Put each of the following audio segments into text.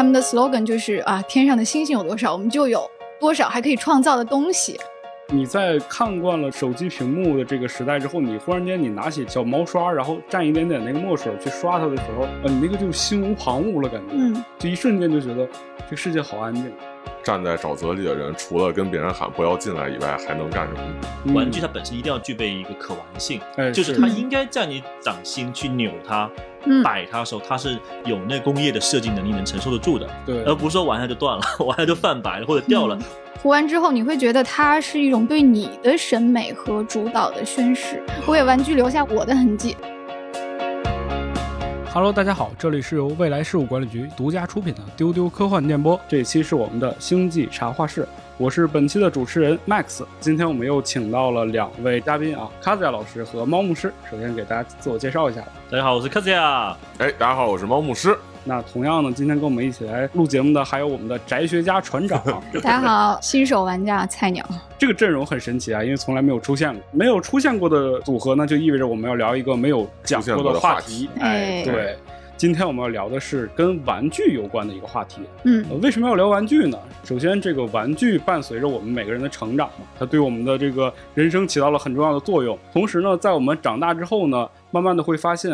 他们的 slogan 就是啊，天上的星星有多少，我们就有多少还可以创造的东西。你在看惯了手机屏幕的这个时代之后，你忽然间你拿起小毛刷，然后蘸一点点那个墨水去刷它的时候，你那个就心无旁骛了，感觉，就一瞬间就觉得这个世界好安静。站在沼泽里的人，除了跟别人喊不要进来以外，还能干什么？玩具它本身一定要具备一个可玩性，就是它应该在你掌心去扭它、摆它的时候，它是有那工业的设计能力能承受得住的，对，而不是说玩它就断了，玩它就泛白了或者掉了。涂完之后你会觉得它是一种对你的审美和主导的宣示，我给玩具留下我的痕迹。Hello， 大家好，这里是由未来事务管理局独家出品的丢丢科幻电波，这期是我们的星际茶话室，我是本期的主持人 Max。 今天我们又请到了两位嘉宾啊， Kazia 老师和猫牧师。首先给大家自我介绍一下。大家好，我是 Kazia。 大家好，我是猫牧师。那同样呢，今天跟我们一起来录节目的还有我们的宅学家船长。大家好，新手玩家菜鸟。这个阵容很神奇啊，因为从来没有出现过，没有出现过的组合呢，就意味着我们要聊一个没有讲过的话题。哎，对，今天我们要聊的是跟玩具有关的一个话题。为什么要聊玩具呢？首先，这个玩具伴随着我们每个人的成长嘛，它对我们的这个人生起到了很重要的作用。同时呢，在我们长大之后呢，慢慢的会发现，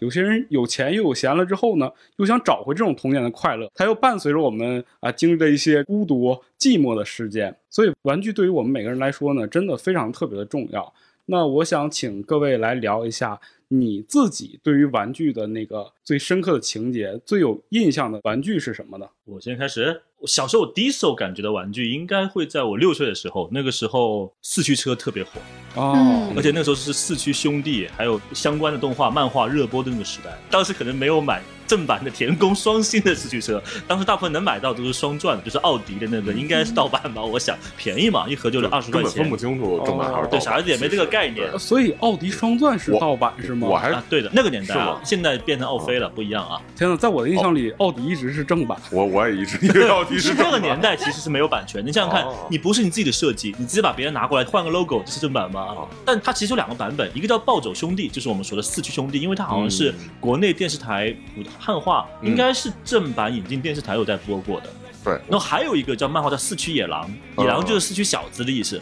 有些人有钱又有闲了之后呢，又想找回这种童年的快乐，它又伴随着我们啊经历了一些孤独寂寞的时间。所以玩具对于我们每个人来说呢，真的非常特别的重要。那我想请各位来聊一下你自己对于玩具的那个最深刻的情节，最有印象的玩具是什么呢？我先开始。小时候我第一手感觉的玩具应该会在我6岁的时候，那个时候四驱车特别火哦，而且那个时候是四驱兄弟还有相关的动画漫画热播的那个时代。当时可能没有买正版的田宫双星的四驱车，当时大部分能买到都是双钻的，就是奥迪的那个，应该是盗版吧，我想便宜嘛，一盒就是20块钱，根本分不清楚正版还是盗版。对，小孩子也没这个概念。所以奥迪双钻是盗版是吗？我还对的，那个年代啊，现在变成奥飞了，不一样啊。天哪，在我的印象里，奥迪一直是正版。我也一直以为奥迪是正版。那个年代其实是没有版权，你想想看，你不是你自己的设计，你直接把别人拿过来换个 logo， 这是正版吗？但它其实有两个版本，一个叫暴走兄弟，就是我们说的四驱兄弟，因为它好像是国内电视台汉化应该是正版引进电视台有在播过的，对。然后还有一个叫漫画叫四驱野狼，野狼就是四驱小子的意思。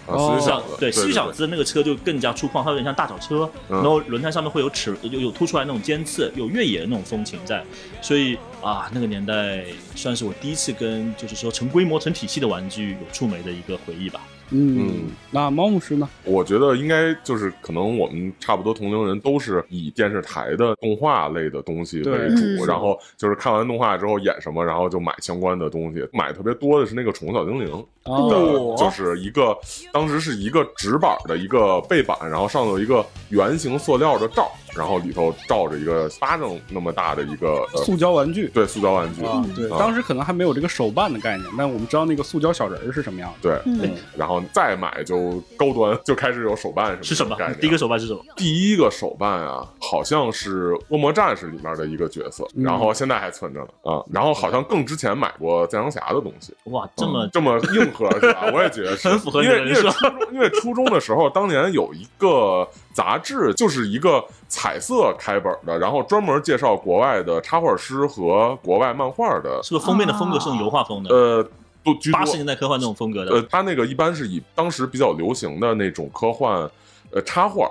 对，四驱小子的那个车就更加粗犷，它有点像大脚车，然后轮胎上面会有齿，有凸出来那种尖刺，有越野的那种风情在。所以啊，那个年代算是我第一次跟就是说成规模成体系的玩具有触媒的一个回忆吧。那猫牧师呢？我觉得应该就是可能我们差不多同龄人都是以电视台的动画类的东西为主，然后就是看完动画之后演什么，然后就买相关的东西。买特别多的是那个《宠物小精灵》的，就是一个当时是一个纸板的一个背板，然后上头一个圆形塑料的罩，然后里头罩着一个8寸那么大的一个塑胶玩具。对，塑胶玩具。对，当时可能还没有这个手办的概念，但我们知道那个塑胶小人是什么样的。对，然后再买就高端，就开始有手办什么的。是什么？第一个手办是什么？第一个手办啊，好像是《恶魔战士》里面的一个角色，然后现在还存着呢啊。然后好像更之前买过《赞扬侠》的东西。哇，这么硬核是吧？我也觉得是很符合你的人设。因为初中的时候，当年有一个杂志，就是一个彩色开本的，然后专门介绍国外的插画师和国外漫画的。是不是封面的风格是油画风的？80年代科幻那种风格的。它那个一般是以当时比较流行的那种科幻插画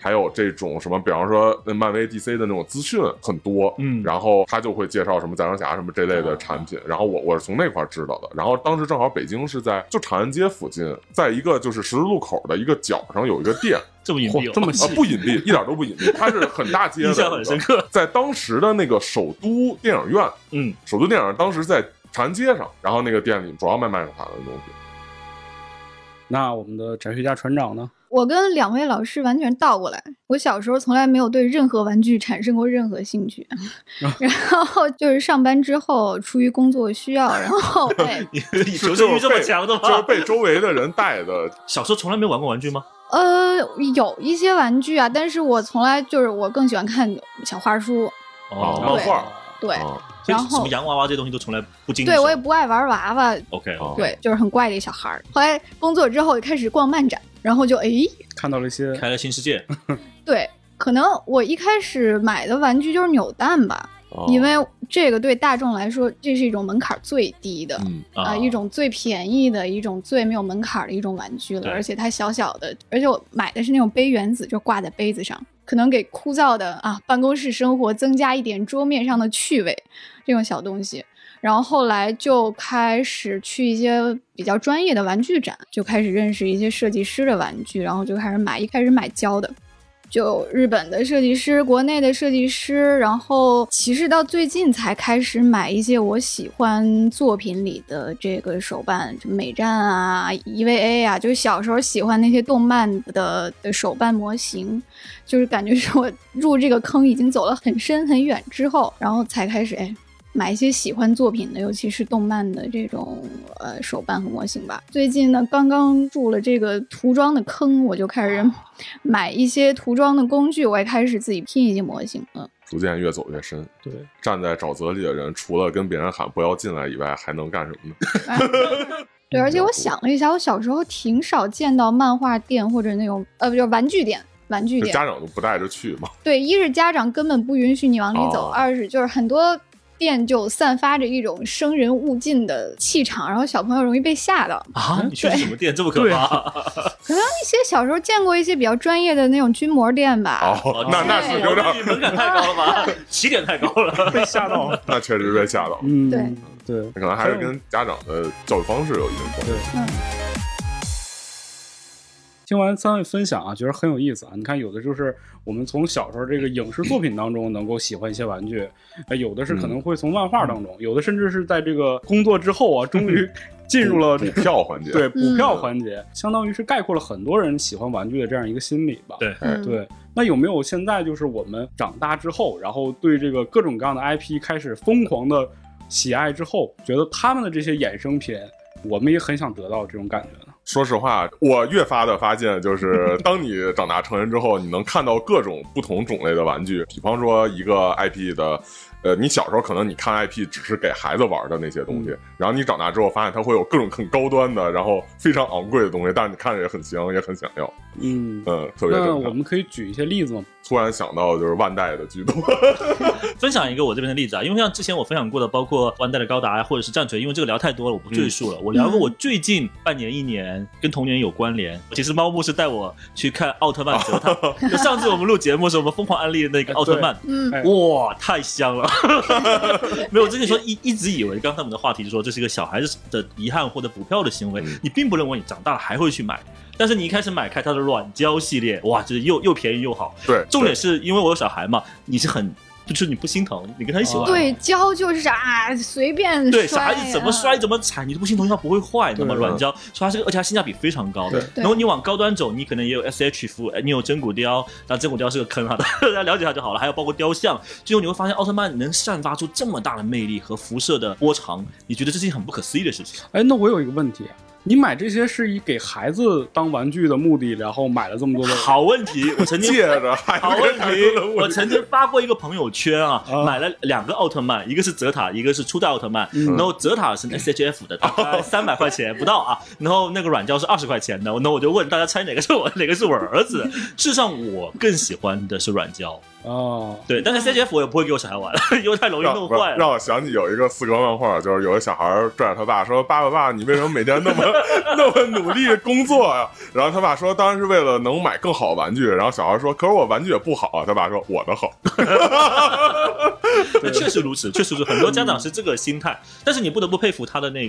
还有这种什么，比方说漫威 DC 的那种资讯很多，然后他就会介绍什么赞扬侠什么这类的产品，然后我是从那块知道的。然后当时正好北京是在就长安街附近，在一个就是十字路口的一个角上有一个店。这么隐蔽，这么细，不隐蔽，一点都不隐蔽，它是很大街的。印象很深刻，在当时的那个首都电影院，首都电影当时在长安街上，然后那个店里主要卖曼卡的东西。那我们的宅学家船长呢？我跟两位老师完全倒过来，我小时候从来没有对任何玩具产生过任何兴趣，然后就是上班之后出于工作需要，然后你求生欲这么强的吗？就是被周围的人带的。小时候从来没有玩过玩具吗？有一些玩具啊，但是我从来就是我更喜欢看小画书，漫画，对。然后什么洋娃娃这东西都从来不经历。对，我也不爱玩娃娃。OK， 对，就是很怪的一小孩。后来工作之后就开始逛漫展，然后就看到了一些，开了新世界。对，可能我一开始买的玩具就是扭蛋吧，因为这个对大众来说，这是一种门槛最低的，一种最便宜的，一种最没有门槛的一种玩具了。而且它小小的，而且我买的是那种杯原子，就挂在杯子上，可能给枯燥的办公室生活增加一点桌面上的趣味，这种小东西。然后后来就开始去一些比较专业的玩具展，就开始认识一些设计师的玩具，然后就开始买，一开始买胶的。就日本的设计师，国内的设计师，然后其实到最近才开始买一些我喜欢作品里的这个手办，美战啊 EVA 啊，就是小时候喜欢那些动漫 的手办模型，就是感觉是我入这个坑已经走了很深很远之后，然后才开始买一些喜欢作品的，尤其是动漫的这种手办和模型吧。最近呢，刚刚入了这个涂装的坑，我就开始买一些涂装的工具，我也开始自己拼一些模型了。逐渐越走越深。对，站在沼泽里的人，除了跟别人喊不要进来以外，还能干什么呢？对，而且我想了一下，我小时候挺少见到漫画店或者那种就玩具店，家长都不带着去嘛。对，一是家长根本不允许你往里走，二是就是很多店就散发着一种生人勿近的气场，然后小朋友容易被吓到啊！你去什么店这么可怕？可能一些小时候见过一些比较专业的那种军模店吧。哦，那是有点门槛太高了吧？起点太高了，被吓到，那确实被吓到。嗯，对，可能还是跟家长的教育方式有一定关系。听完三位分享啊，觉得很有意思啊！你看，有的就是我们从小时候这个影视作品当中能够喜欢一些玩具，有的是可能会从漫画当中，有的甚至是在这个工作之后啊，终于进入了补票环节。对，补票环节，相当于是概括了很多人喜欢玩具的这样一个心理吧。对。那有没有现在就是我们长大之后，然后对这个各种各样的 IP 开始疯狂的喜爱之后，觉得他们的这些衍生品，我们也很想得到这种感觉呢？说实话，我越发的发现，就是当你长大成人之后，你能看到各种不同种类的玩具。比方说一个 IP 的你小时候可能你看 IP 只是给孩子玩的那些东西，然后你长大之后发现它会有各种很高端的，然后非常昂贵的东西，但是你看着也很香，也很想要。特别正常。那我们可以举一些例子吗？突然想到就是万代的居多。分享一个我这边的例子啊，因为像之前我分享过的，包括万代的高达或者是战锤，因为这个聊太多了，我不赘述了。我聊过我最近半年一年跟童年有关联。其实猫牧是带我去看奥特曼折腾。就上次我们录节目的时候，我们疯狂安利那个奥特曼，哇，太香了。没有，我之前说一直以为刚才我们的话题说这是一个小孩子的遗憾或者补票的行为，你并不认为你长大了还会去买，但是你一开始买开它的软胶系列，哇，就是又便宜又好。对，重点是因为我有小孩嘛，你是很就是你不心疼，你跟他一起玩。对，胶就是随便摔，对，小孩子怎么摔怎么踩，你都不心疼，它不会坏。那么软胶，所以它是，而且它性价比非常高。然后你往高端走，你可能也有 SHF， 你有真骨雕，那真骨雕是个坑哈，大家了解它就好了。还有包括雕像，最后你会发现奥特曼能散发出这么大的魅力和辐射的波长，你觉得这是一件很不可思议的事情。那我有一个问题，你买这些是以给孩子当玩具的目的，然后买了这么多的？好问题，我曾经我曾经发过一个朋友圈买了2个奥特曼，一个是泽塔，一个是初代奥特曼。然后泽塔是 SHF 的，大概300块钱不到啊。然后那个软胶是20块钱的。那我就问大家，猜哪个是我，哪个是我儿子？事实上，我更喜欢的是软胶。对，但是 SHF 我也不会给我小孩玩，因为太容易弄坏了。让我想起有一个4格漫画，就是有个小孩拽着他爸说：“爸，你为什么每天那么努力工作啊？”然后他爸说：“当然是为了能买更好的玩具。”然后小孩说：“可是我玩具也不好啊。”他爸说：“我的好。”确实如此，确实是很多家长是这个心态，但是你不得不佩服他的那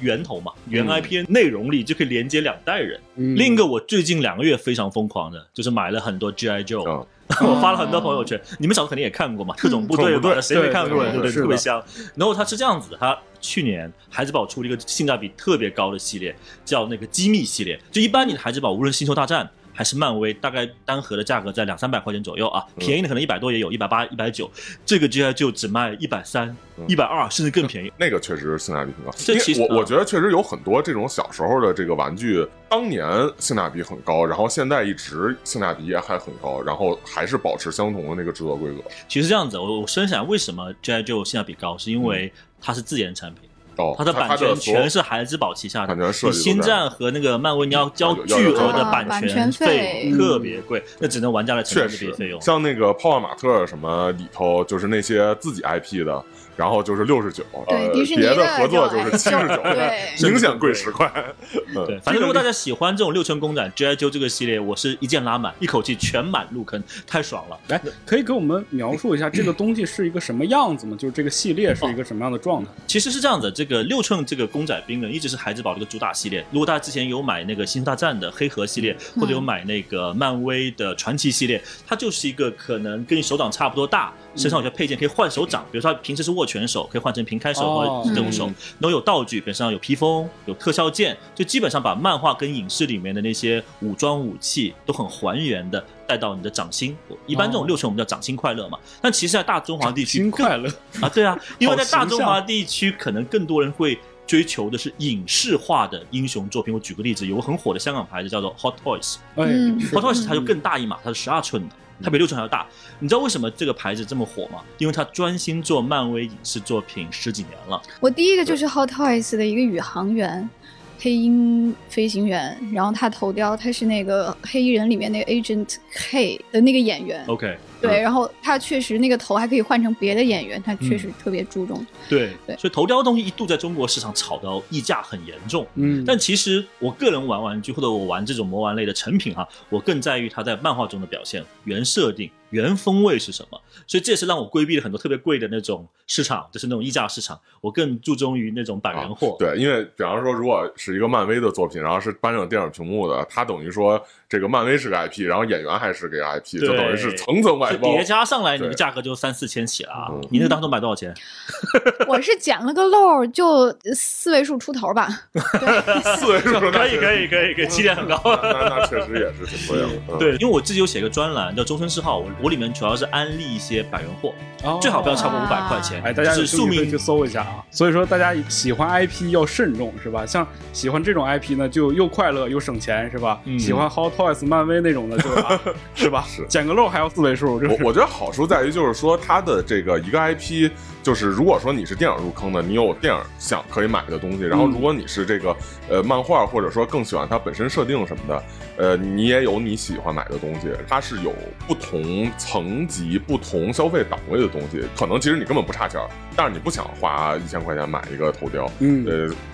源头嘛，原 IP 内容力就可以连接2代人。另一个我最近2个月非常疯狂的，就是买了很多 GI Joe。我发了很多朋友圈，你们小时候肯定也看过嘛，特种部队，谁没看过？对，特别香。然后他是这样子，他去年孩之宝出了一个性价比特别高的系列，叫那个机密系列。就一般你的孩之宝，无论星球大战还是漫威，大概单盒的价格在200-300块钱左右啊，便宜的可能100多也有，180、190。这个 GI 就只卖130、120，甚至更便宜。那个确实性价比很高。因为我觉得确实有很多这种小时候的这个玩具。当年性价比很高，然后现在一直性价比也还很高，然后还是保持相同的那个制作规格。其实这样子，我深想为什么 GI Joe 性价比高，是因为它是自研产品。哦，它的版权全是孩之宝旗下的。你星战和那个漫威你要交巨额的版权费，特别贵，那只能玩家来承担这些费用。像那个泡泡玛特什么里头，就是那些自己 IP 的。然后就是69，别的合作就是79，明显贵10块。对，反正如果大家喜欢这种6寸公仔 GI Joe 这个系列，我是一键拉满，一口气全满入坑，太爽了。来，可以给我们描述一下这个东西是一个什么样子吗？就是这个系列是一个什么样的状态？其实是这样子，这个6寸这个公仔兵呢，一直是孩之宝这个主打系列。如果大家之前有买那个星球大战的黑盒系列，或者有买那个漫威的传奇系列，它就是一个可能跟你手掌差不多大，身上有些配件可以换手掌，比如说它平时是握拳手，可以换成平开手和这种手，然后有道具，本身上有披风，有特效剑，就基本上把漫画跟影视里面的那些武装武器都很还原的带到你的掌心。一般这种6寸我们叫掌心快乐嘛，但其实在大中华地区掌心快乐啊，对啊，因为在大中华地区可能更多人会追求的是影视化的英雄作品。我举个例子，有个很火的香港牌子叫做 Hot Toys， Hot Toys 它就更大一码，它是12寸的，它比6寸还要大。你知道为什么这个牌子这么火吗？因为它专心做漫威影视作品10几年了。我第一个就是 Hot Toys 的一个宇航员，黑鹰飞行员，然后他头雕他是那个黑衣人里面那个 Agent K 的那个演员。 OK， 对，然后他确实那个头还可以换成别的演员，他确实特别注重。对，所以头雕的东西一度在中国市场炒到溢价很严重。但其实我个人玩玩具或者我玩这种魔玩类的成品哈，我更在于它在漫画中的表现，原设定原风味是什么。所以这也是让我规避了很多特别贵的那种市场，就是那种溢价市场，我更注重于那种版元货。对，因为比方说如果是一个漫威的作品，然后是搬上电影屏幕的，它等于说这个漫威是个 IP， 然后演员还是个 IP， 就等于是层层外包叠加上来，你的价格就3000-4000起了啊。你那个当初买多少钱？我是捡了个漏，就4位数出头吧。4位数可以，起点很高。那确实也是挺贵的。对，因为我自己有写个专栏叫《终身嗜好》，我里面主要是安利一些百元货，最好不要超过500块钱。哎，大家有兴趣去搜一下啊。所以说大家喜欢 IP 要慎重，是吧？像喜欢这种 IP 呢，就又快乐又省钱，是吧？喜欢 Hot Toys。漫威那种的，对吧？是吧？捡个漏还要4位数。我觉得好处在于，就是说它的这个一个 IP， 就是如果说你是电影入坑的，你有电影想可以买的东西，然后如果你是这个漫画，或者说更喜欢它本身设定什么的，你也有你喜欢买的东西。它是有不同层级、不同消费档位的东西。可能其实你根本不差钱，但是你不想花1000块钱买一个头雕，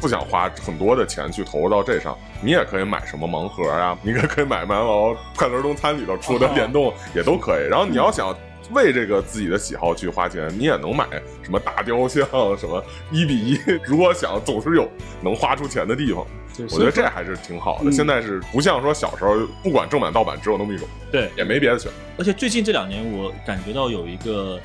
不想花很多的钱去投入到这上，你也可以买什么盲盒啊，你也可以买蛮王快乐中餐里头出的联动也都可以。然后你要想为这个自己的喜好去花钱，你也能买什么大雕像，什么1:1，如果想总是有能花出钱的地方。我觉得这还是挺好的。现在是不像说小时候不管正版盗版只有那么一种，对，也没别的选择。而且最近这2年我感觉到有一个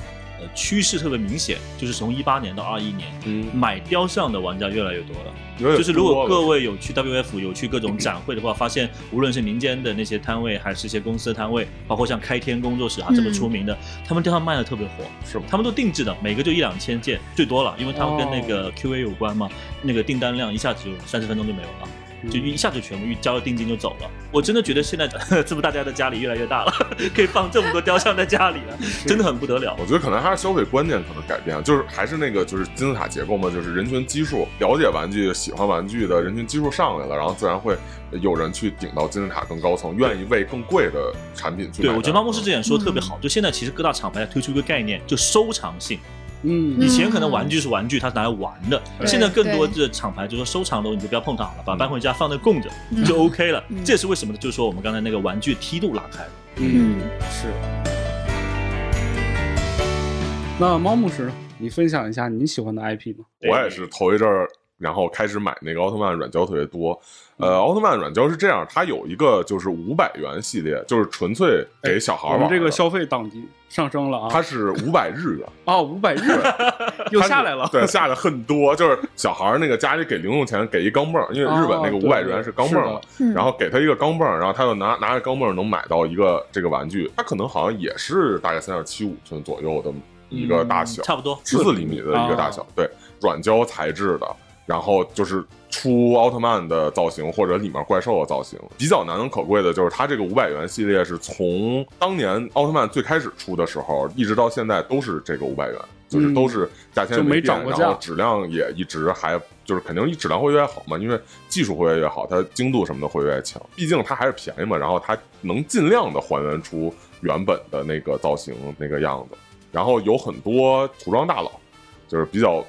趋势特别明显，就是从18年到21年，买雕像的玩家越来越多了。就是如果各位有去 WF 有去各种展会的话，发现无论是民间的那些摊位，还是一些公司的摊位，包括像开天工作室啊这么出名的，他们雕像卖的特别火，是他们都定制的，每个就1-2000件最多了，因为他们跟那个 QA 有关嘛，那个订单量一下子就30分钟就没有了。就一下就全部交了定金就走了。我真的觉得现在这不大家的家里越来越大了，可以放这么多雕像在家里了，真的很不得了。我觉得可能还是消费观念可能改变，就是还是那个就是金字塔结构嘛，就是人群基数，了解玩具喜欢玩具的人群基数上来了，然后自然会有人去顶到金字塔更高层，愿意为更贵的产品去买。对，我觉得猫牧师之前说的特别好，就现在其实各大厂牌推出一个概念，就收藏性。以前可能玩具是玩具，它是拿来玩的，现在更多的厂牌就说收藏的你就不要碰它了，把搬回家放在供着就 OK 了。这也是为什么就是说我们刚才那个玩具梯度拉开了。是。那猫牧师，你分享一下你喜欢的 IP 吗？我也是头一阵儿，然后开始买那个奥特曼软胶特别多。奥特曼软胶是这样，它有一个就是500元系列，就是纯粹给小孩玩。我们这个消费档级上升了啊！它是500日元哦，500日元又下来了，对，下来很多。就是小孩那个家里给零用钱给一钢镚，因为日本那个500元是钢镚嘛，然后给他一个钢镚，然后他就拿着钢镚能买到一个这个玩具，他可能好像也是大概3.75寸左右的一个大小，差不多14厘米的一个大小，对，软胶材质的。然后就是出奥特曼的造型或者里面怪兽的造型。比较难能可贵的就是它这个500元系列是从当年奥特曼最开始出的时候一直到现在都是这个500元。就是都是价钱也没涨过价，然后质量也一直还就是肯定质量会越好嘛，因为技术会越好，它精度什么的会越强，毕竟它还是便宜嘛，然后它能尽量的还原出原本的那个造型那个样子。然后有很多涂装大佬就是比较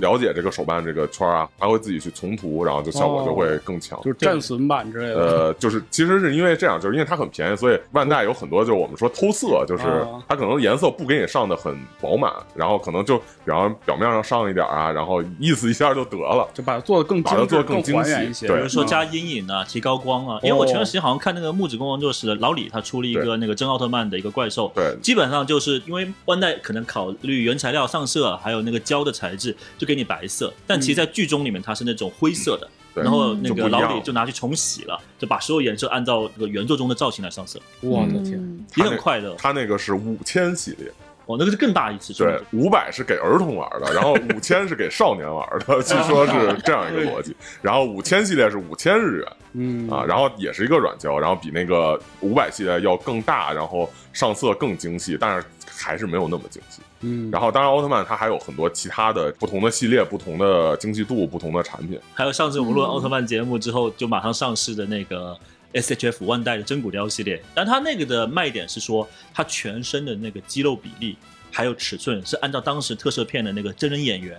了解这个手办这个圈啊，他会自己去重涂，然后就效果就会更强，就是战损版之类的。就是其实是因为这样，就是因为它很便宜，所以万代有很多就是我们说偷色，就是它可能颜色不给你上的很饱满，然后可能就比方表面上上一点啊，然后意思一下就得了，就把它做得更精致，更还原一些。对，比如说加阴影啊，提高光啊。因为我前段时间好像看那个木质工作室老李他出了一个那个真奥特曼的一个怪兽，对，基本上就是因为万代可能考虑原材料上色，还有那个胶的材质。就给你白色，但其实在剧中里面它是那种灰色的，然后那个老李就拿去重洗了，就把所有颜色按照这个原作中的造型来上色。哇，我的天，也很快乐。他那个是5000系列，哦，那个是更大一次。对，500是给儿童玩的，然后5000是给少年玩的，据说是这样一个逻辑。然后5000系列是5000日元，然后也是一个软胶，然后比那个500系列要更大，然后上色更精细，但是还是没有那么精细。然后当然奥特曼它还有很多其他的不同的系列、不同的精细度、不同的产品，还有上次我们录奥特曼节目之后就马上上市的那个 SHF 万代的真骨雕系列，但它那个的卖点是说它全身的那个肌肉比例还有尺寸是按照当时特摄片的那个真人演员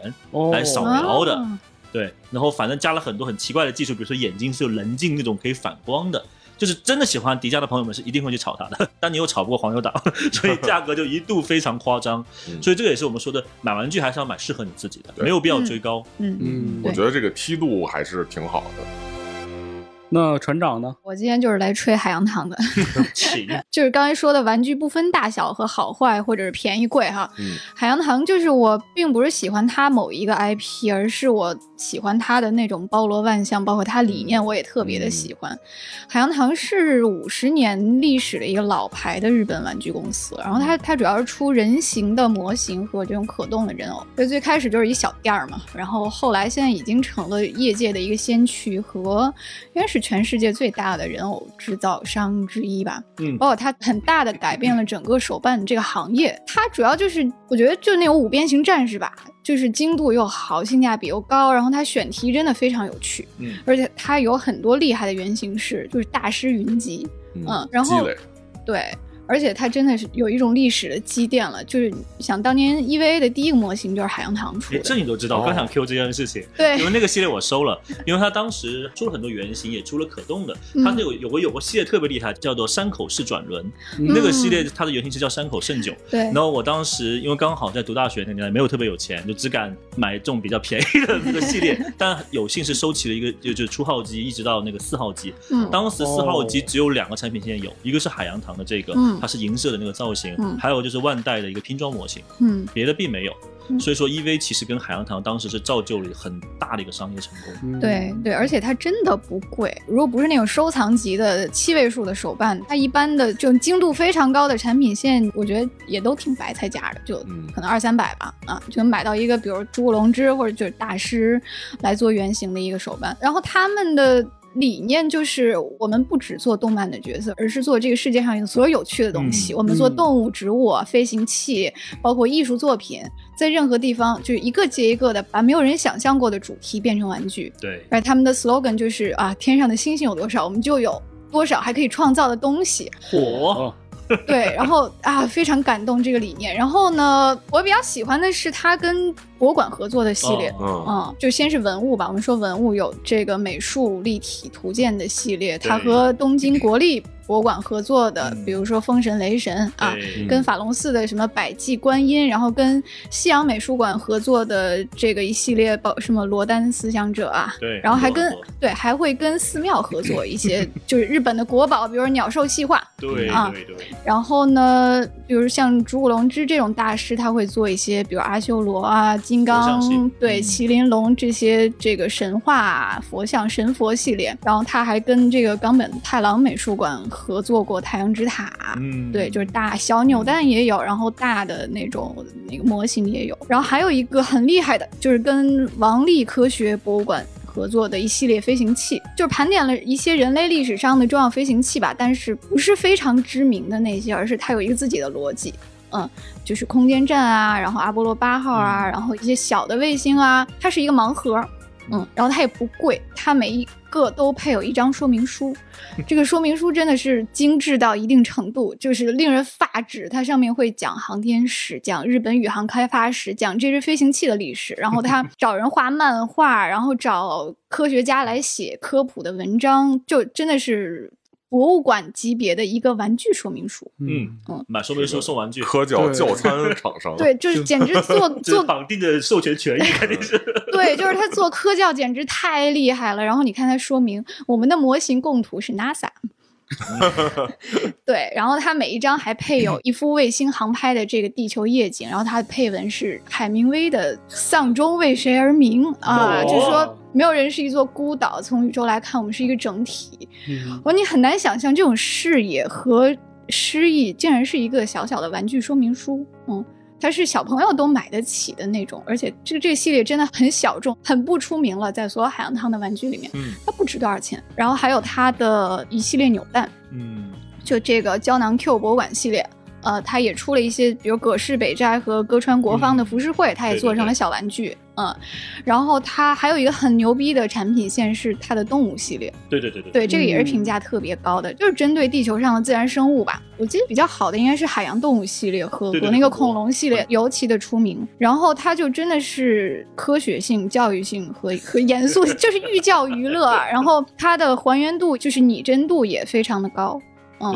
来扫描的，对，然后反正加了很多很奇怪的技术，比如说眼睛是有棱镜那种可以反光的，就是真的喜欢迪迦的朋友们是一定会去炒它的，但你又炒不过黄油岛，所以价格就一度非常夸张。所以这个也是我们说的，买玩具还是要买适合你自己的，没有必要追高。我觉得这个梯度还是挺好的。那船长呢？我今天就是来吹海洋堂的就是刚才说的玩具不分大小和好坏或者是便宜贵哈。海洋堂就是我并不是喜欢它某一个 IP， 而是我喜欢它的那种包罗万象，包括它理念我也特别的喜欢。海洋堂是50年历史的一个老牌的日本玩具公司，然后它主要是出人形的模型和这种可动的人偶，所以最开始就是一小店嘛，然后后来现在已经成了业界的一个先驱和应该是全世界最大的人偶制造商之一吧，包括它很大的改变了整个手办这个行业。它主要就是我觉得就那种五边形战士吧，就是精度又好，性价比又高，然后它选题真的非常有趣，而且它有很多厉害的原型师，就是大师云集，然后对。而且它真的是有一种历史的积淀了，就是想当年 EVA 的第一个模型就是海洋堂出的，这你都知道。我刚想 Q 这件事情，对，因为那个系列我收了，因为它当时出了很多原型，也出了可动的。它那有个系列特别厉害，叫做山口式转轮，那个系列它的原型是叫山口胜久。对，然后我当时因为刚好在读大学那年代，没有特别有钱，就只敢买这种比较便宜的那个系列，但有幸是收齐了一个就是初号机一直到那个4号机，当时4号机只有2个产品线有，一个是海洋堂的这个。它是银色的那个造型，还有就是万代的一个拼装模型，别的并没有。所以说 EV 其实跟海洋堂当时是造就了很大的一个商业成功。对对，而且它真的不贵，如果不是那种收藏级的7位数的手办，它一般的就精度非常高的产品线我觉得也都挺白菜价的，就可能200-300吧，就能买到一个比如猪龙之或者就是大师来做原型的一个手办。然后他们的理念就是我们不只做动漫的角色，而是做这个世界上所有有趣的东西，我们做动物、植物、飞行器，包括艺术作品，在任何地方就是一个接一个的把没有人想象过的主题变成玩具。对，而他们的 slogan 就是天上的星星有多少我们就有多少还可以创造的东西。火对，然后非常感动这个理念。然后呢，我比较喜欢的是他跟博物馆合作的系列，就先是文物吧。我们说文物有这个美术立体图鉴的系列，他和东京国立博物馆合作的，比如说封神雷神跟法隆寺的什么百济观音，然后跟西洋美术馆合作的这个一系列什么罗丹思想者对，然后还跟对还会跟寺庙合作一些就是日本的国宝，比如鸟兽细画，对对对。然后呢，比如像竹谷隆之这种大师，他会做一些比如阿修罗金刚对麒麟龙这些这个神话佛像神佛系列。然后他还跟这个冈本太郎美术馆合作过太阳之塔，对，就是大小扭蛋也有，然后大的那种那个模型也有。然后还有一个很厉害的，就是跟王立科学博物馆合作的一系列飞行器，就是盘点了一些人类历史上的重要飞行器吧，但是不是非常知名的那些，而是它有一个自己的逻辑。就是空间站啊，然后阿波罗8号啊，然后一些小的卫星啊，它是一个盲盒，然后它也不贵，它每一个都配有一张说明书，这个说明书真的是精致到一定程度，就是令人发指。它上面会讲航天史，讲日本宇航开发史，讲这只飞行器的历史，然后它找人画漫画，然后找科学家来写科普的文章，就真的是博物馆级别的一个玩具说明书。买说明书送玩具，科教教餐厂商。对，就是简直做绑定的授权权益肯定是。对，就是他做科教简直太厉害了。然后你看他说明，我们的模型供图是 NASA。对，然后它每一张还配有一幅卫星航拍的这个地球夜景，然后它的配文是海明威的丧钟为谁而鸣啊，就是说没有人是一座孤岛，从宇宙来看我们是一个整体。你很难想象这种视野和诗意竟然是一个小小的玩具说明书。它是小朋友都买得起的那种，而且这个系列真的很小众，很不出名了，在所有海洋汤的玩具里面，它不值多少钱。然后还有它的一系列扭蛋，就这个胶囊 Q 博物馆系列，它也出了一些，比如葛饰北斋和歌川国芳的浮世绘，它也做成了小玩具。然后它还有一个很牛逼的产品线是它的动物系列，对，这个也是评价特别高的，就是针对地球上的自然生物吧。我记得比较好的应该是海洋动物系列和那个恐龙系列尤其的出名。然后它就真的是科学性、教育性和严肃，就是寓教于乐。然后它的还原度，就是拟真度也非常的高。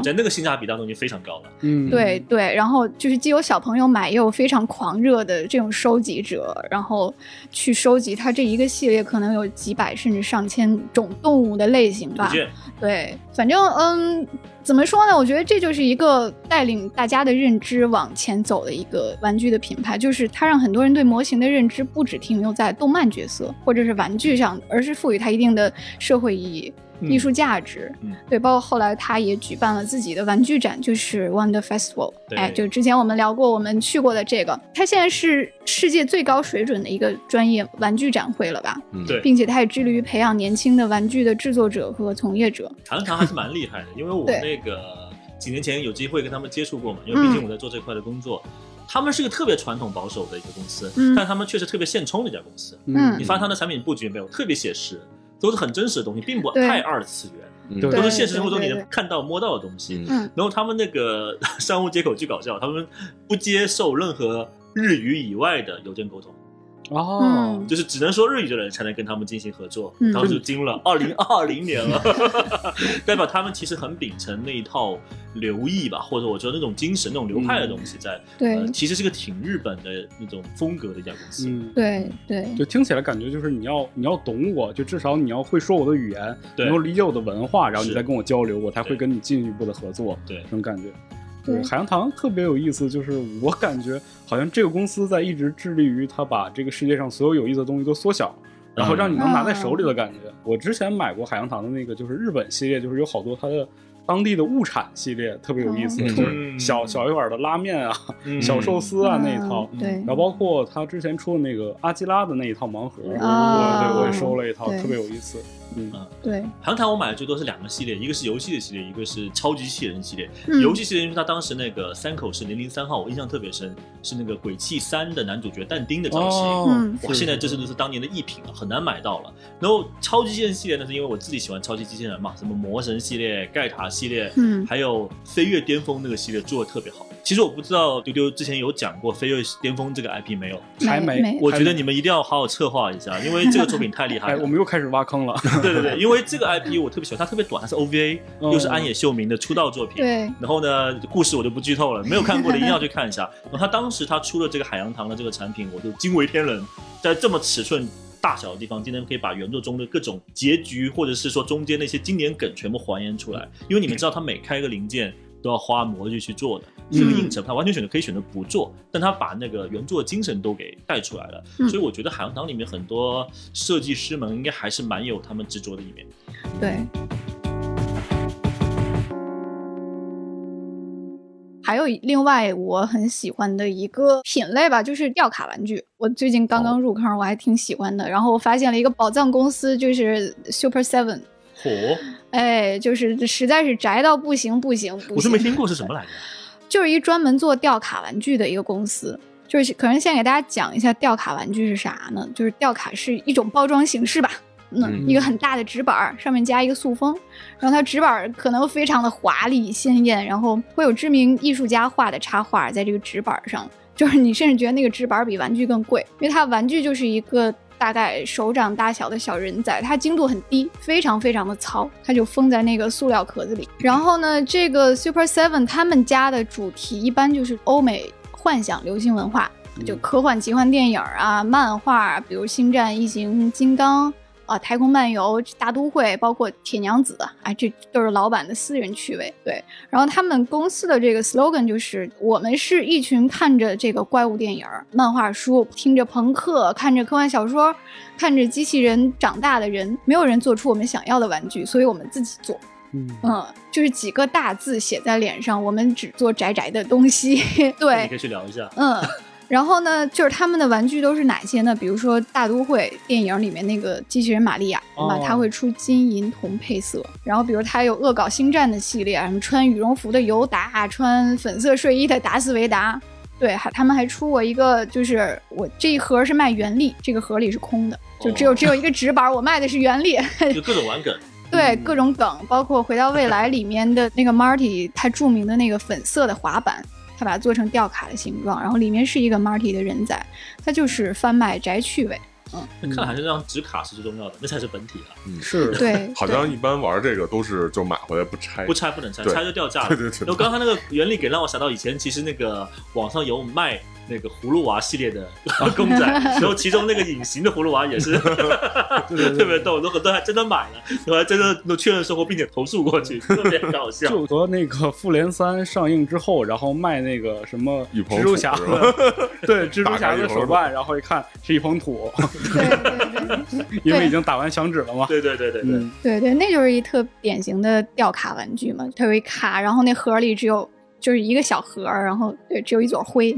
在那个性价比当中已经非常高了。对，然后就是既有小朋友买，也有非常狂热的这种收集者，然后去收集它这一个系列可能有几百甚至上千种动物的类型吧。对，反正怎么说呢，我觉得这就是一个带领大家的认知往前走的一个玩具的品牌，就是它让很多人对模型的认知不只停留在动漫角色或者是玩具上，而是赋予它一定的社会意义、艺术价值。对，包括后来他也举办了自己的玩具展，就是 Wonder Festival。 就之前我们聊过，我们去过的这个，他现在是世界最高水准的一个专业玩具展会了吧。并且他也致力于培养年轻的玩具的制作者和从业者。常常还是蛮厉害的，因为我那个几年前有机会跟他们接触过嘛，因为毕竟我在做这块的工作。他们是个特别传统保守的一个公司，但他们确实特别现充的一家公司。你发他的产品布局没有特别写实，都是很真实的东西，并不太二次元，都是现实生活中你能看到摸到的东西。然后他们那个商务接口巨搞笑，他们不接受任何日语以外的邮件沟通。就是只能说日语的人才能跟他们进行合作。当时就惊了，2020年了。代表他们其实很秉承那一套流意吧，或者我觉得那种精神、那种流派的东西在。其实是个挺日本的那种风格的一家公司。对，就听起来感觉就是你要懂我，就至少你要会说我的语言，能够理解我的文化，然后你再跟我交流，我才会跟你进一步的合作。这种感觉。海洋堂特别有意思，就是我感觉好像这个公司在一直致力于他把这个世界上所有有意思的东西都缩小，然后让你能拿在手里的感觉。我之前买过海洋堂的那个就是日本系列，就是有好多它的当地的物产系列特别有意思，就是小一碗的拉面啊，小寿司啊那一套。然后包括他之前出的那个阿基拉的那一套盲盒，我也收了一套，特别有意思。航太我买的最多是两个系列，一个是游戏的系列，一个是超级机器人系列。游戏系列因为他当时那个三口是003号，我印象特别深，是那个《鬼泣3》的男主角但丁的造型。哇，现在这是当年的艺品了，很难买到了。然后超级机器人系列呢，是因为我自己喜欢超级机器人嘛，什么魔神系列、盖塔系列，还有飞跃巅峰那个系列做得特别好。其实我不知道丢丢之前有讲过飞跃巅峰这个 IP 没有？还没。我觉得你们一定要好好策划一下，因为这个作品太厉害了。我们又开始挖坑了。对，因为这个 IP 我特别喜欢，它特别短，它是 OVA， 又是安野秀明的出道作品。然后呢，故事我就不剧透了，没有看过的一定要去看一下。然后他当时他出了这个海洋堂的这个产品，我就惊为天人，在这么尺寸大小的地方，今天可以把原作中的各种结局，或者是说中间那些经典梗全部还原出来。因为你们知道，他每开一个零件都要花模具去做的。这个硬程他完全可以选择不做，但他把那个原作精神都给带出来了。所以我觉得海洋堂里面很多设计师们应该还是蛮有他们执着的一面。还有另外我很喜欢的一个品类吧，就是吊卡玩具。我最近刚刚入坑，我还挺喜欢的。然后我发现了一个宝藏公司，就是 Super 7。就是实在是宅到不行。我是没听过是什么来的。就是一专门做吊卡玩具的一个公司。就是可能先给大家讲一下吊卡玩具是啥呢，就是吊卡是一种包装形式吧，一个很大的纸板上面加一个塑封，然后它纸板可能非常的华丽鲜艳，然后会有知名艺术家画的插画在这个纸板上，就是你甚至觉得那个纸板比玩具更贵，因为它玩具就是一个大概手掌大小的小人仔，它精度很低，非常非常的糙，它就封在那个塑料壳子里。然后呢，这个 Super 7 他们家的主题一般就是欧美幻想流行文化，就科幻奇幻电影啊、漫画，比如星战、异形、金刚啊、太空漫游、大都会，包括铁娘子啊，这都是老板的私人趣味。对，然后他们公司的这个 slogan 就是我们是一群看着这个怪物电影、漫画书、听着朋克、看着科幻小说、看着机器人长大的人，没有人做出我们想要的玩具，所以我们自己做。就是几个大字写在脸上，我们只做宅宅的东西。对，你可以去聊一下。然后呢，就是他们的玩具都是哪些呢？比如说大都会电影里面那个机器人玛利亚，它会出金银铜配色。然后比如它有恶搞星战的系列，什么穿羽绒服的尤达，穿粉色睡衣的达斯维达。对，他们还出过一个，就是我这一盒是卖原力，这个盒里是空的，就只有一个纸板，我卖的是原力。就各种玩梗。对，各种梗，包括回到未来里面的那个 Marty， 他著名的那个粉色的滑板，他把它做成吊卡的形状，然后里面是一个 Marty 的人仔，他就是贩卖宅趣味。看还是让纸卡是最重要的，那才是本体啊。是，对，好像一般玩这个都是就买回来不拆，不能拆，拆就掉价了。对。然后刚才那个原理给让我想到以前，其实那个网上有卖那个葫芦娃系列的公仔，然后其中那个隐形的葫芦娃也是特别逗，有很多还真的买了，然后还真的都确认收货，并且投诉过去，特别搞笑。就和那个《复联3》上映之后，然后卖那个什么蜘蛛侠的，对，蜘蛛侠的手办，然后一看是一捧土，对，因为已经打完响指了嘛。对，那就是一特典型的吊卡玩具嘛，它有一卡，然后那盒里只有。就是一个小盒，然后对，只有一撮灰。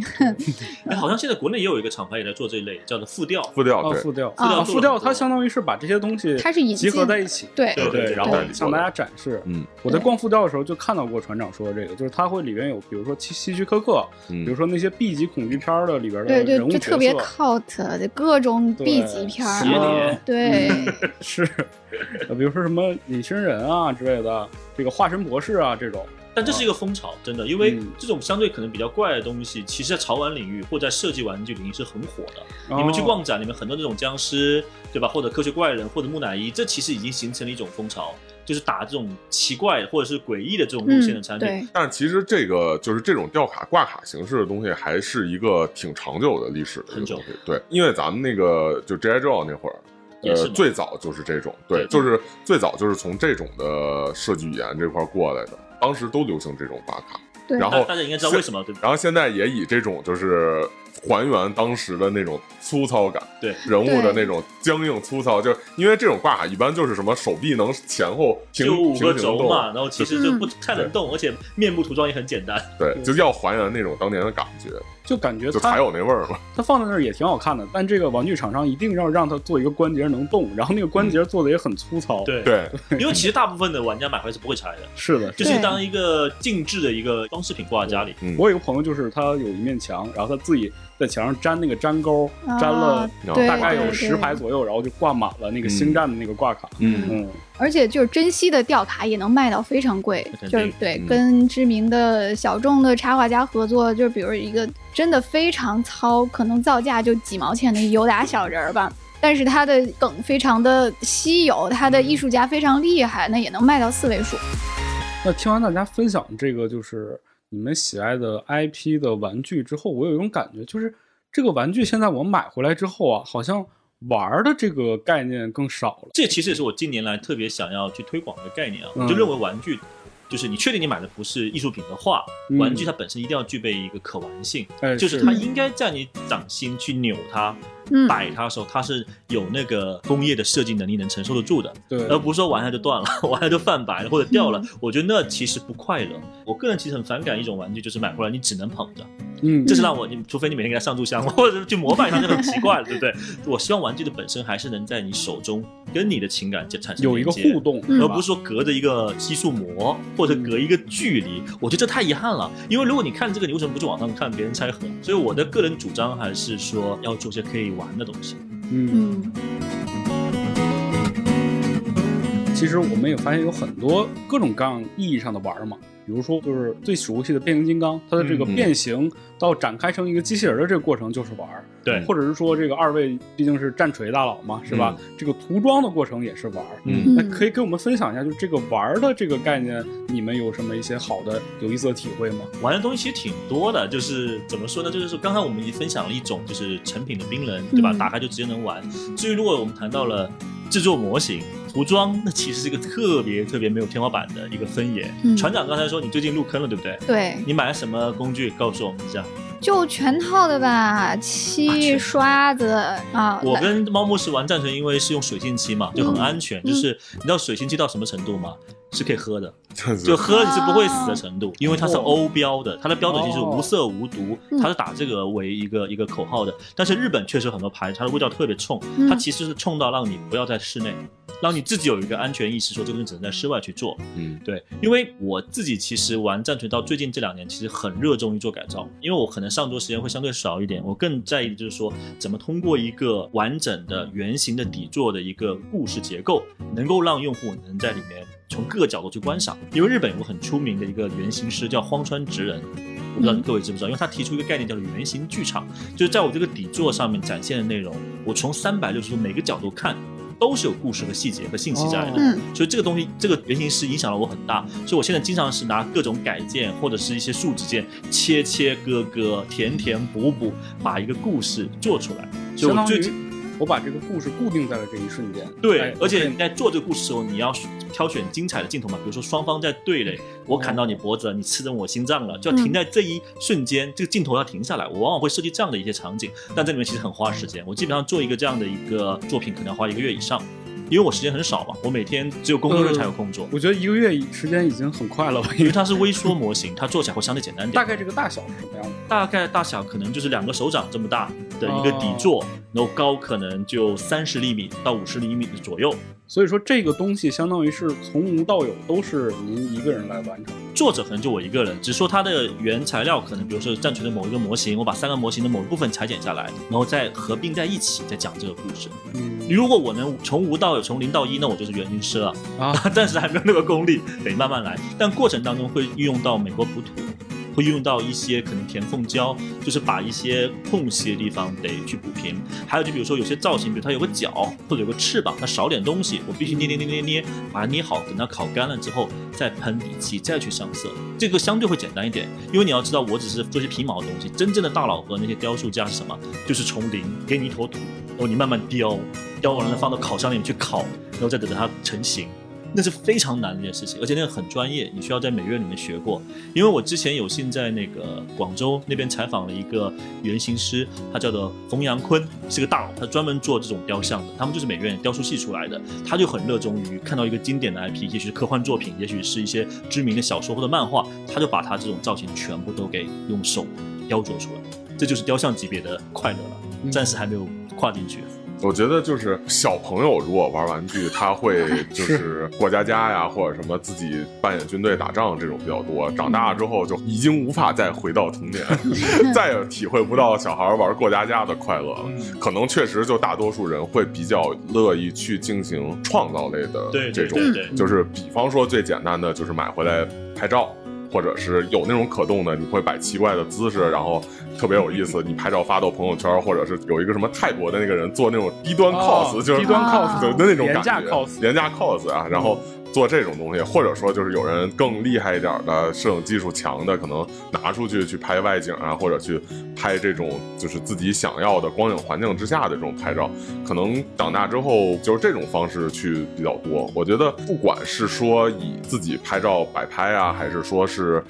好像现在国内也有一个厂牌也在做这一类，叫做复调，它相当于是把这些东西它是集合在一起，对，然后向大家展示。我在逛复调的时候就看到过船长说这个，就是它会里面有，比如说希区柯克，比如说那些 B 级恐惧片的里边的人物角色，对，就特别 cult 的各种 B 级片，对，是，比如说什么隐形人啊之类的，这个化身博士啊这种。但这是一个风潮，真的，因为这种相对可能比较怪的东西，其实在潮玩领域或在设计玩具领域是很火的。你们去逛展里面很多这种僵尸，对吧？或者科学怪人，或者木乃伊，这其实已经形成了一种风潮，就是打这种奇怪或者是诡异的这种路线的产品。但其实这个就是这种吊卡挂卡形式的东西，还是一个挺长久的历史的，很久。对，因为咱们那个就 GI Joe 那会儿。最早就是这种，对，就是最早就是从这种的设计语言这块过来的，当时都流行这种挂卡，然后大家应该知道为什么，对吧？然后现在也以这种就是还原当时的那种粗糙感，对人物的那种僵硬粗糙，就因为这种挂卡一般就是什么手臂能前后5个轴嘛，然后其实就不太能动，而且面部涂装也很简单，对，就要还原那种当年的感觉。就感觉它才有那味儿嘛，它放在那儿也挺好看的，但这个玩具厂商一定要让它做一个关节能动，然后那个关节做的也很粗糙。对，因为其实大部分的玩家买回来是不会拆的。是的，就是当一个静置的一个装饰品挂在家里。我有一个朋友，就是他有一面墙，然后他自己在墙上粘那个粘钩，粘了大概有10排左右，然后就挂满了那个星战的那个挂卡。而且就是珍稀的吊卡也能卖到非常贵，就是对，跟知名的小众的插画家合作，就是比如一个真的非常糙，可能造价就几毛钱的尤达小人儿吧，但是它的梗非常的稀有，它的艺术家非常厉害，那也能卖到4位数。那听完大家分享这个就是你们喜爱的 IP 的玩具之后，我有一种感觉，就是这个玩具现在我买回来之后啊，好像玩的这个概念更少了。这其实也是我近年来特别想要去推广的概念啊。我就认为玩具就是你确定你买的不是艺术品的话，玩具它本身一定要具备一个可玩性，就是它应该在你掌心去扭它摆它的时候，它是有那个工业的设计能力能承受得住的，而不是说玩它就断了，玩它就泛白了或者掉了，我觉得那其实不快乐。我个人其实很反感一种玩具，就是买过来你只能捧着，嗯，这是让我，你除非你每天给他上炷香或者去膜拜他，就很奇怪了，对不对？我希望玩具的本身还是能在你手中跟你的情感产生有一个互动，而不是说隔着一个吸塑膜或者隔一个距离，我觉得这太遗憾了。因为如果你看这个，你为什么不去网上看别人拆盒？所以我的个人主张还是说要做些可以玩的东西。嗯。其实我们也发现有很多各种各样意义上的玩嘛，比如说就是最熟悉的变形金刚，它的这个变形到展开成一个机器人的这个过程就是玩，对，或者是说这个二位毕竟是战锤大佬嘛，是吧？这个涂装的过程也是玩，嗯，那可以给我们分享一下，就这个玩的这个概念，你们有什么一些好的、有意思的体会吗？玩的东西其实挺多的，就是怎么说呢？就是刚才我们已经分享了一种，就是成品的冰人，对吧？打开就直接能玩。至于如果我们谈到了制作模型。涂装那其实是一个特别特别没有天花板的一个分野。船长刚才说你最近入坑了，对不对？对。你买了什么工具？告诉我们一下。就全套的吧，漆、刷子啊。我跟猫牧师玩战神，因为是用水性漆嘛，就很安全。就是你知道水性漆到什么程度吗？是可以喝的，就喝你是不会死的程度，因为它是欧标的，它的标准就是无色无毒，它是打这个为一个口号的。但是日本确实很多牌，它的味道特别冲，它其实是冲到让你不要在室内。让你自己有一个安全意识，说这东西只能在室外去做。嗯，对，因为我自己其实玩战锤到最近这2年，其实很热衷于做改造，因为我可能上桌时间会相对少一点，我更在意就是说怎么通过一个完整的圆形的底座的一个故事结构，能够让用户能在里面从各个角度去观赏。因为日本有个很出名的一个原型师叫荒川直人，我不知道各位知不知道，因为他提出一个概念叫做圆形剧场，就是在我这个底座上面展现的内容，我从360度每个角度看。都是有故事和细节和信息在的，所以这个东西，这个原型师影响了我很大，所以我现在经常是拿各种改件或者是一些数值件切割割填填补补，把一个故事做出来。所以我最近。我把这个故事固定在了这一瞬间。对，而且你在做这个故事的时候，你要挑选精彩的镜头嘛，比如说双方在对垒，我砍到你脖子了，你刺中我心脏了，就要停在这一瞬间，这个镜头要停下来。我往往会设计这样的一些场景，但这里面其实很花时间。我基本上做一个这样的一个作品，可能要花1个月以上。因为我时间很少嘛，我每天只有工作日才有空做。我觉得1个月时间已经很快了吧，因为它是微缩模型，它做起来会相对简单点。大概这个大小是什么样的？大概大小可能就是2个手掌这么大的一个底座，然后高可能就30厘米到50厘米左右。所以说这个东西相当于是从无到有都是您一个人来完成，作者可能就我一个人，只是说它的原材料可能比如说战锤的某一个模型，我把3个模型的某一部分裁剪下来，然后再合并在一起再讲这个故事。如果我能从无到有从0到1，那我就是原型师了啊，暂时还没有那个功力，得慢慢来。但过程当中会运用到美国补土，会用到一些可能填缝胶，就是把一些空隙的地方得去补平。还有就比如说有些造型，比如它有个角或者有个翅膀，它少点东西，我必须捏，把它捏好，等它烤干了之后再喷底漆，再去上色。这个相对会简单一点，因为你要知道，我只是做些皮毛的东西。真正的大佬和那些雕塑家是什么？就是从零给你一坨土，然后你慢慢雕完了放到烤箱里面去烤，然后再等它成型。那是非常难的一件事情，而且那个很专业，你需要在美院里面学过。因为我之前有幸在那个广州那边采访了一个原型师，他叫做冯阳坤，是个大佬，他专门做这种雕像的，他们就是美院雕塑系出来的。他就很热衷于看到一个经典的 IP， 也许是科幻作品，也许是一些知名的小说或者漫画，他就把他这种造型全部都给用手雕琢出来，这就是雕像级别的快乐了，暂时还没有跨进去。我觉得就是小朋友如果玩玩具，他会就是过家家呀，或者什么自己扮演军队打仗这种比较多。长大之后就已经无法再回到童年，再也体会不到小孩玩过家家的快乐了。可能确实就大多数人会比较乐意去进行创造类的这种，就是比方说最简单的就是买回来拍照。或者是有那种可动的，你会摆奇怪的姿势，然后特别有意思，你拍照发到朋友圈，或者是有一个什么泰国的那个人做那种低端 cos， 就是低端 cos 的那种感觉，廉价 cos 啊，然后做这种东西，或者说就是有人更厉害一点的，摄影技术强的，可能拿出去拍外景啊，或者去拍这种就是自己想要的光影环境之下的这种拍照，可能长大之后就是这种方式去比较多。我觉得不管是说以自己拍照摆拍啊，还是说是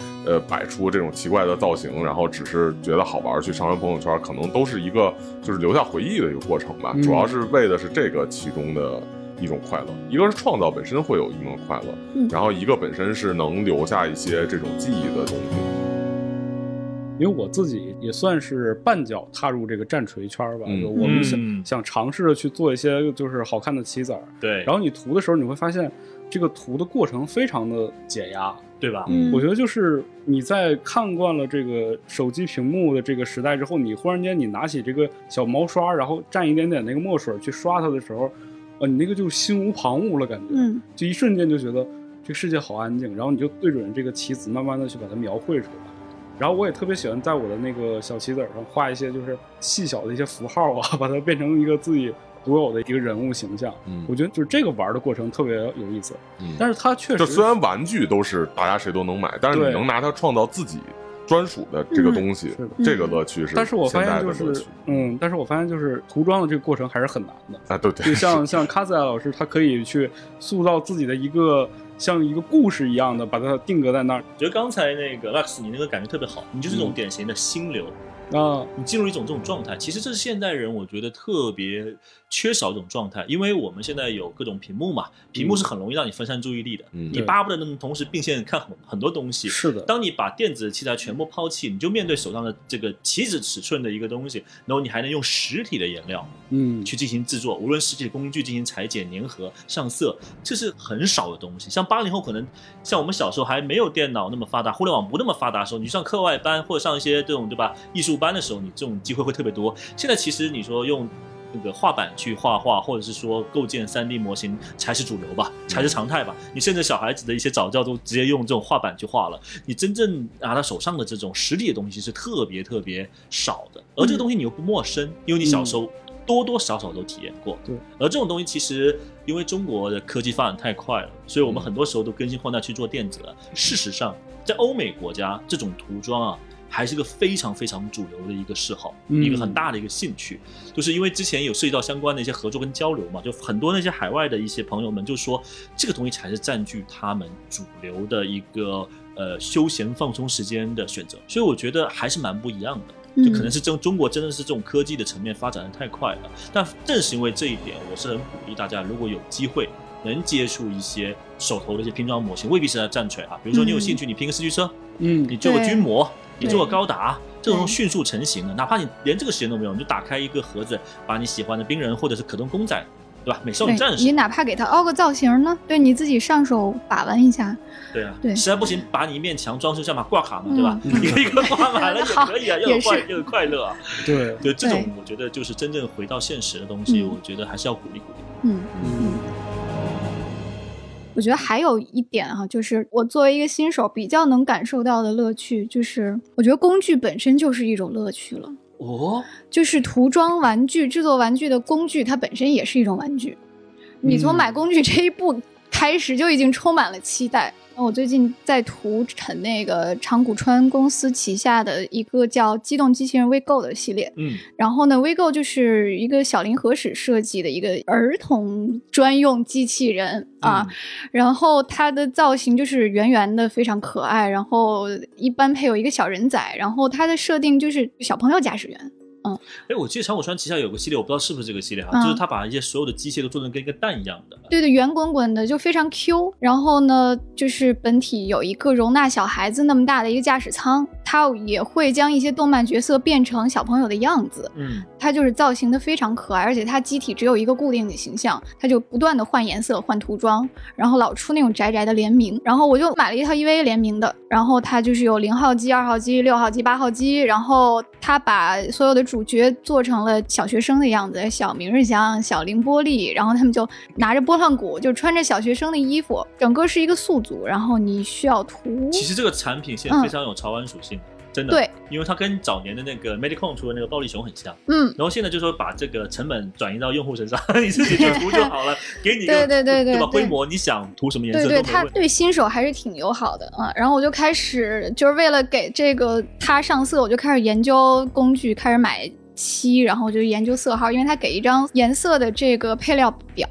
摆出这种奇怪的造型，然后只是觉得好玩去上传朋友圈，可能都是一个就是留下回忆的一个过程吧，主要是为的是这个其中的一种快乐。一个是创造本身会有一种快乐，然后一个本身是能留下一些这种记忆的东西。因为我自己也算是半脚踏入这个战锤圈吧，就我们想尝试着去做一些就是好看的棋子儿，对，然后你涂的时候你会发现这个涂的过程非常的解压，对吧？我觉得就是你在看惯了这个手机屏幕的这个时代之后，你忽然间你拿起这个小毛刷，然后蘸一点点那个墨水去刷它的时候，你那个就心无旁骛了，感觉，就一瞬间就觉得这个世界好安静，然后你就对准这个棋子，慢慢的去把它描绘出来。然后我也特别喜欢在我的那个小棋子上画一些就是细小的一些符号啊，把它变成一个自己独有的一个人物形象。我觉得就是这个玩的过程特别有意思。但是它确实，就虽然玩具都是大家谁都能买，但是你能拿它创造自己专属的这个东西，这个乐趣是。但是我发现就是，但是我发现就是涂装的这个过程还是很难的啊。对对，就像Kazia老师，他可以去塑造自己的一个。像一个故事一样的把它定格在那儿。觉得刚才那个 Max 你那个感觉特别好，你就是这种典型的心流啊，你进入一种这种状态。其实这是现代人我觉得特别缺少一种状态，因为我们现在有各种屏幕嘛，屏幕是很容易让你分散注意力的，你巴不得能同时并线看很多东西。是的，当你把电子器材全部抛弃，你就面对手上的这个棋子尺寸的一个东西，然后你还能用实体的颜料去进行制作，无论实体工具进行裁剪、粘合、上色，这是很少的东西。像80后可能像我们小时候还没有电脑那么发达，互联网不那么发达的时候，你上课外班或者上一些这种对吧艺术班的时候，你这种机会会特别多。现在其实你说用那个画板去画画，或者是说构建 3D 模型才是主流吧，才是常态吧。你甚至小孩子的一些早教都直接用这种画板去画了，你真正拿到手上的这种实体的东西是特别特别少的。而这个东西你又不陌生，因为你小时候多多少少都体验过。对，而这种东西其实因为中国的科技发展太快了，所以我们很多时候都更新换代去做电子了。事实上在欧美国家，这种涂装啊还是个非常非常主流的一个嗜好，一个很大的一个兴趣。就是因为之前有涉及到相关的一些合作跟交流嘛，就很多那些海外的一些朋友们就说，这个东西才是占据他们主流的一个休闲放松时间的选择。所以我觉得还是蛮不一样的，就可能是中国真的是这种科技的层面发展的太快了。但正是因为这一点，我是很鼓励大家，如果有机会能接触一些手头的一些拼装模型，未必是在战锤啊，比如说你有兴趣，你拼个四驱车，你做个军模，你做个高达，这种迅速成型的，哪怕你连这个时间都没有，你就打开一个盒子，把你喜欢的兵人或者是可动公仔，对吧？美少女战士，你哪怕给它凹个造型呢，对你自己上手把玩一下。对啊，对，实在不行把你一面墙装饰上嘛，挂卡嘛，对吧？一个一个挂满了也可以啊，又有快乐啊。对对，这种我觉得就是真正回到现实的东西，我觉得还是要鼓励鼓励。我觉得还有一点啊，就是我作为一个新手比较能感受到的乐趣，就是我觉得工具本身就是一种乐趣了。哦，就是涂装玩具、制作玩具的工具，它本身也是一种玩具。你从买工具这一步开始就已经充满了期待。我最近在涂那个长谷川公司旗下的一个叫机动机器人 WeGo 的系列，然后呢 WeGo 就是一个小林和史设计的一个儿童专用机器人啊，然后它的造型就是圆圆的非常可爱，然后一般配有一个小人仔，然后它的设定就是小朋友驾驶员。我记得长谷川旗下有个系列，我不知道是不是这个系列哈，就是他把一些所有的机械都做成跟一个蛋一样的，对对，圆滚滚的，就非常 Q。 然后呢，就是本体有一个容纳小孩子那么大的一个驾驶舱，他也会将一些动漫角色变成小朋友的样子。他就是造型的非常可爱，而且他机体只有一个固定的形象，他就不断的换颜色、换涂装，然后老出那种宅宅的联名。然后我就买了一套 EVA 联名的，然后他就是有0号机、2号机、6号机、8号机，然后他把所有的主角做成了小学生的样子，小明日香、小凌波丽，然后他们就拿着波浪鼓，就穿着小学生的衣服，整个是一个宿组。然后你需要涂，其实这个产品现在非常有潮玩属性，真的，对，因为它跟早年的那个 Medicom 出的那个暴力熊很像，然后现在就说把这个成本转移到用户身上，你自己就涂就好了，给你一个对吧规模，你想涂什么颜色，对对，它对新手还是挺友好的啊。然后我就开始就是为了给这个它上色，我就开始研究工具，开始买漆，然后就研究色号，因为它给一张颜色的这个配料表。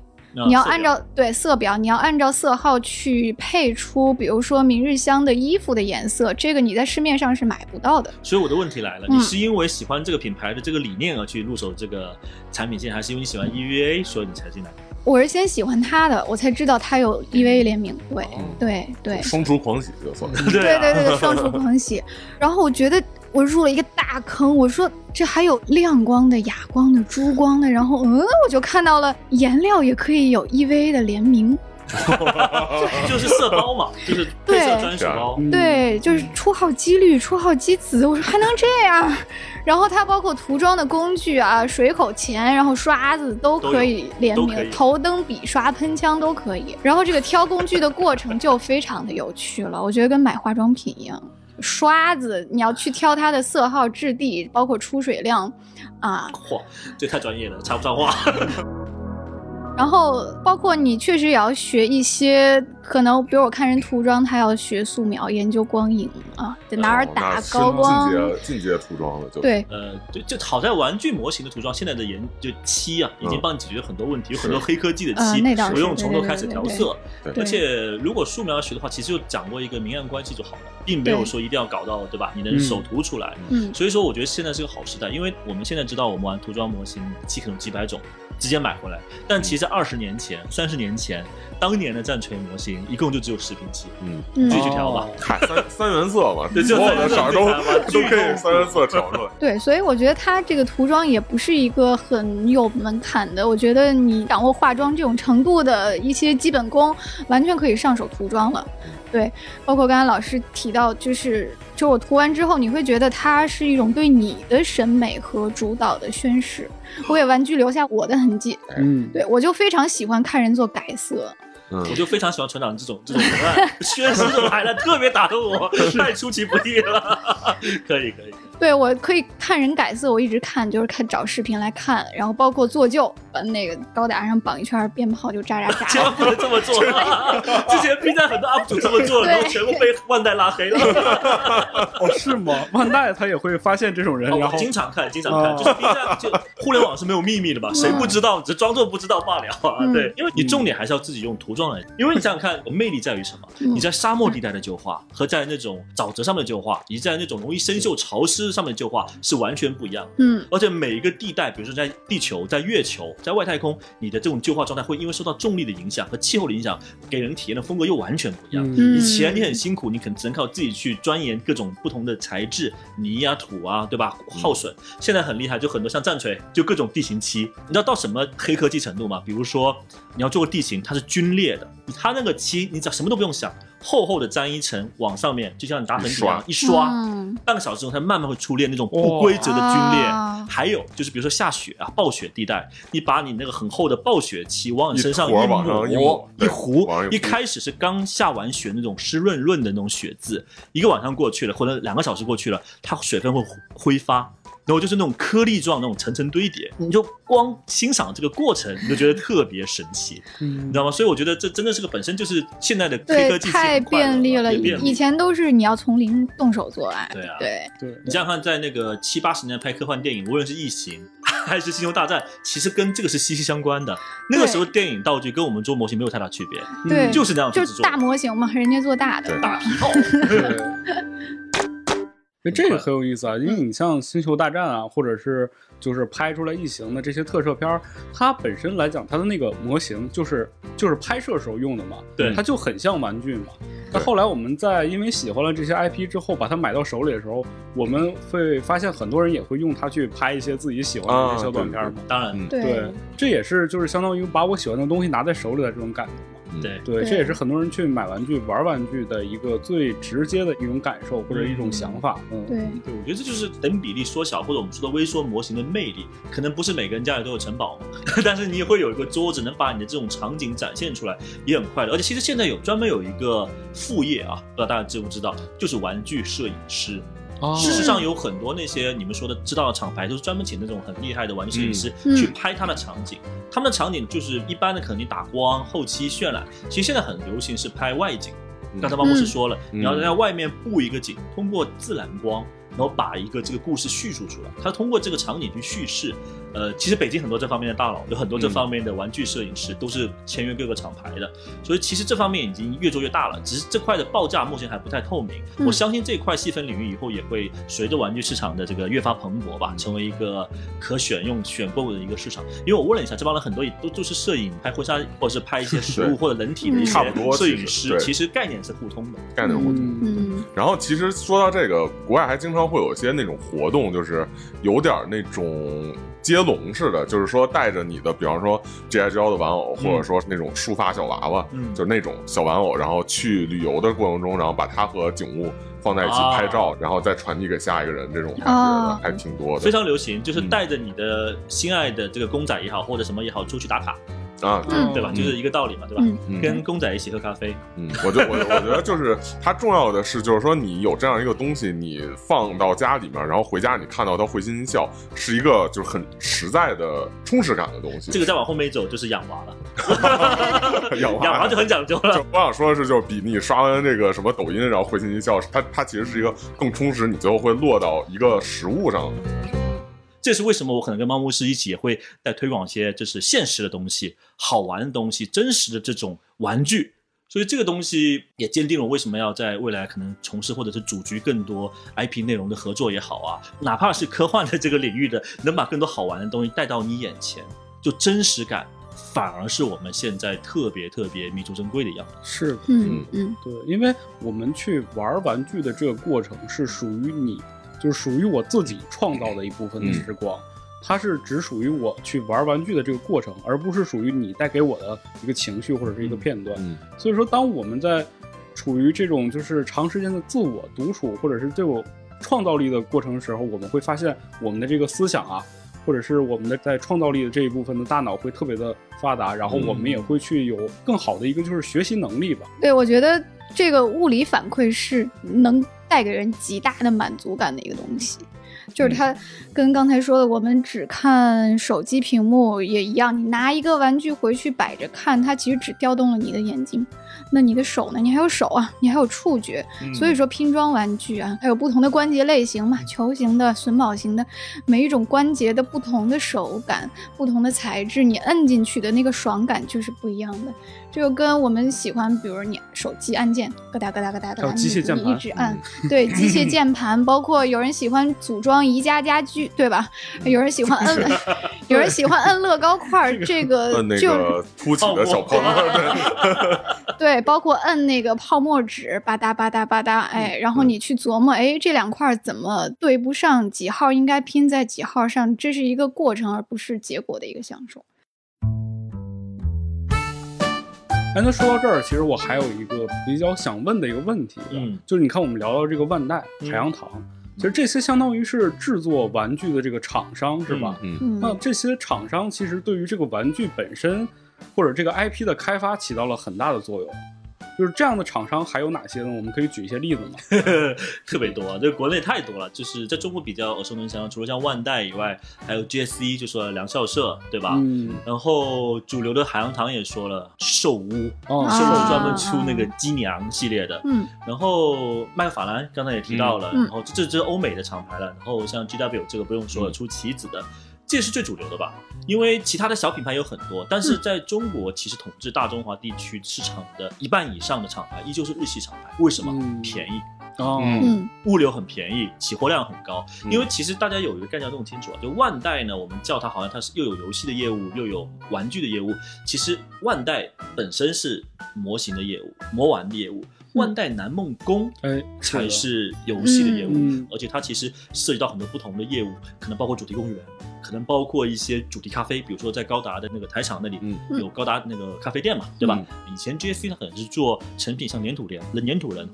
你要按照对色表，你要按照色号去配出，比如说明日香的衣服的颜色，这个你在市面上是买不到的。所以我的问题来了，你是因为喜欢这个品牌的这个理念而去入手这个产品线，还是因为你喜欢 EVA 所以你才进来？我是先喜欢他的，我才知道他有 EVA 联名。对对对，双厨狂喜就算了。对对对，双厨狂喜。然后我觉得我入了一个大坑，我说这还有亮光的、哑光的、珠光的，然后我就看到了颜料也可以有 EVA 的联名。就是色包嘛，就是配色专属包。 对，就是出号机滤、出号机子，我说还能这样。然后它包括涂装的工具啊、水口钳，然后刷子都可以联名，头灯、笔刷、喷枪都可以。然后这个挑工具的过程就非常的有趣了，我觉得跟买化妆品一样。刷子你要去挑它的色号、质地，包括出水量啊。哇，这太专业了，插不上话。然后包括你确实也要学一些，可能比如我看人涂装他要学素描、研究光影啊，在哪儿打高光，进阶涂装了就对。就好在玩具模型的涂装现在的就漆啊已经帮你解决很多问题，有很多黑科技的漆不用从头开始调色。而且如果素描学的话其实就掌握一个明暗关系就好了，并没有说一定要搞到对吧你能手涂出来。所以说我觉得现在是个好时代，因为我们现在知道我们玩涂装模型漆可能几百种直接买回来，但其实20年前、30年前，当年的战锤模型一共就只有10瓶漆，自己去调吧，三原色嘛，这所有的色都可以三原色调出来。对，所以我觉得它这个涂装也不是一个很有门槛的，我觉得你掌握化妆这种程度的一些基本功，完全可以上手涂装了。对，包括刚才老师提到，就是我涂完之后，你会觉得它是一种对你的审美和主导的宣示，我给玩具留下我的痕迹。对，我就非常喜欢看人做改色。我就非常喜欢船长这种文案，宣誓这种海浪特别打动我，太出其不意了。可以。对，我可以看人改色，我一直看，就是看找视频来看，然后包括做旧，把那个高达上绑一圈鞭炮就炸炸炸。千万不能这么做了，之前 B 站很多 UP 主这么做了，然后全部被万代拉黑了。哦，是吗？万代他也会发现这种人，然后经常看，就是 B 站就互联网是没有秘密的吧？谁不知道，只装作不知道罢了啊。对，因为你重点还是要自己用涂。因为你想想看，魅力在于什么？你在沙漠地带的旧画和在那种沼泽上面的旧画，以及在那种容易生锈、潮湿上面的旧画是完全不一样。而且每一个地带，比如说在地球、在月球、在外太空，你的这种旧画状态会因为受到重力的影响和气候的影响，给人体验的风格又完全不一样。以前你很辛苦，你可能只能靠自己去钻研各种不同的材质、泥啊、土啊，对吧？耗损。现在很厉害，就很多像战锤，就各种地形漆。你知道到什么黑科技程度吗？比如说你要做个地形，它是皲裂。它那个漆你什么都不用想，厚厚的沾一层往上面，就像你打粉底一刷，半个小时后它慢慢会出现那种不规则的皲裂。还有就是比如说下雪啊，暴雪地带，你把你那个很厚的暴雪漆往你身上一抹一糊，一开始是刚下完雪那种湿润润的那种雪渍，一个晚上过去了或者2个小时过去了，它水分会挥发，然后就是那种颗粒状那种层层堆叠，你就光欣赏这个过程你就觉得特别神奇。你知道吗？所以我觉得这真的是个本身就是现在的黑科技太便利了，以前都是你要从零动手做来。对啊，对，你想想看，在那个70、80年代拍科幻电影，无论是异形还是星球大战，其实跟这个是息息相关的。那个时候电影道具跟我们做模型没有太大区别，对，就是那样子做，就是大模型嘛，人家做大的大皮套。这个很有意思啊，因为你像星球大战啊，或者是就是拍出来异形的这些特摄片，它本身来讲它的那个模型就是拍摄时候用的嘛，对，它就很像玩具嘛。但后来我们在因为喜欢了这些 IP 之后把它买到手里的时候，我们会发现很多人也会用它去拍一些自己喜欢的一些小短片嘛。当然，对，这也是就是相当于把我喜欢的东西拿在手里的这种感觉嘛。对，这也是很多人去买玩具玩玩具的一个最直接的一种感受或者一种想法。对，我觉得这就是等比例缩小，或者我们说的微缩模型的魅力。可能不是每个人家里都有城堡，但是你也会有一个桌子能把你的这种场景展现出来，也很快乐。而且其实现在有专门有一个副业啊，不知道大家知不知道，就是玩具摄影师。事实上有很多那些你们说的知道的厂牌，就是专门请那种很厉害的玩具摄影师去拍他的场景。他们的场景就是一般的可能你打光后期渲染，其实现在很流行是拍外景。刚才王博士说了，你要在外面布一个景，通过自然光然后把一个这个故事叙述出来，他通过这个场景去叙事。其实北京很多这方面的大佬，有很多这方面的玩具摄影师都是签约各个厂牌的，所以其实这方面已经越做越大了，只是这块的报价目前还不太透明。我相信这块细分领域以后也会随着玩具市场的这个越发蓬勃吧，成为一个可选购的一个市场。因为我问了一下，这帮人很多也都是摄影拍婚纱或者是拍一些食物或者人体的一些摄影师，其实概念是互通的。然后其实说到这个，国外还经常会有一些那种活动，就是有点那种接龙似的，就是说带着你的比方说 GI Joe 的玩偶，或者说那种束发小娃娃，就是那种小玩偶，然后去旅游的过程中，然后把它和景物放在一起拍照，然后再传递给下一个人，这种感觉还挺多的，非常流行，就是带着你的心爱的这个公仔也好，或者什么也好，出去打卡啊，对吧？就是一个道理嘛，对吧？跟公仔一起喝咖啡，我觉得就是它重要的是，就是说你有这样一个东西，你放到家里面，然后回家你看到它会心一笑，是一个就是很实在的充实感的东西。这个再往后面一走就是养娃了，养娃就很讲究了。我想说的是，就是比你刷完这个什么抖音，然后会心一笑，它其实是一个更充实，你最后会落到一个实物上的。这是为什么我可能跟猫牧师一起也会在推广一些就是现实的东西、好玩的东西、真实的这种玩具，所以这个东西也坚定了我为什么要在未来可能从事或者是组局更多 IP 内容的合作也好啊，哪怕是科幻的这个领域的，能把更多好玩的东西带到你眼前，就真实感反而是我们现在特别特别弥足珍贵的样子。是的，对，因为我们去玩玩具的这个过程是属于你，就是属于我自己创造的一部分的时光，它是只属于我去玩玩具的这个过程，而不是属于你带给我的一个情绪或者是一个片段。所以说当我们在处于这种就是长时间的自我独处或者是对我创造力的过程的时候，我们会发现我们的这个思想啊，或者是我们的在创造力的这一部分的大脑会特别的发达，然后我们也会去有更好的一个就是学习能力吧。对，我觉得这个物理反馈是能带给人极大的满足感的一个东西，就是它跟刚才说的我们只看手机屏幕也一样，你拿一个玩具回去摆着看，它其实只调动了你的眼睛，那你的手呢？你还有手啊，你还有触觉，所以说拼装玩具啊，还有不同的关节类型嘛，球形的、榫卯形的，每一种关节的不同的手感、不同的材质，你摁进去的那个爽感就是不一样的。这就跟我们喜欢，比如你手机按键咯哒咯哒咯哒的，你一直按，对，机械键盘，包括有人喜欢组装宜家家居，对吧？有人喜欢摁，有人喜欢摁乐高块，这个就凸起的小泡沫，对，包括摁那个泡沫纸，吧嗒吧嗒吧嗒，哎，然后你去琢磨，哎，这两块怎么对不上？几号应该拼在几号上？这是一个过程，而不是结果的一个享受。哎，那说到这儿，其实我还有一个比较想问的一个问题，就是你看我们聊到这个万代、海洋堂，其实这些相当于是制作玩具的这个厂商，是吧？那这些厂商其实对于这个玩具本身或者这个 IP 的开发起到了很大的作用。就是这样的厂商还有哪些呢？我们可以举一些例子吗？特别多，这国内太多了。就是在中国比较耳熟能详，除了像万代以外，还有 GSC， 就说梁校社，对吧？然后主流的海洋堂也说了，兽屋，兽屋专门出那个鸡娘系列的。然后麦法兰刚才也提到了，然后这是欧美的厂牌了。然后像 GW 这个不用说了，出棋子的。这是最主流的吧，因为其他的小品牌有很多，但是在中国其实统治大中华地区市场的一半以上的厂牌依旧是日系厂牌。为什么？便宜，物流很便宜，起货量很高。因为其实大家有一个概念弄清楚，就万代呢，我们叫它好像它是又有游戏的业务又有玩具的业务，其实万代本身是模型的业务、魔玩的业务，万代南梦宫才是游戏的业务，而且它其实涉及到很多不同的业务，可能包括主题公园，可能包括一些主题咖啡，比如说在高达的那个台场那里有高达那个咖啡店嘛，对吧？以前 GSC 它可能是做成品，像粘土人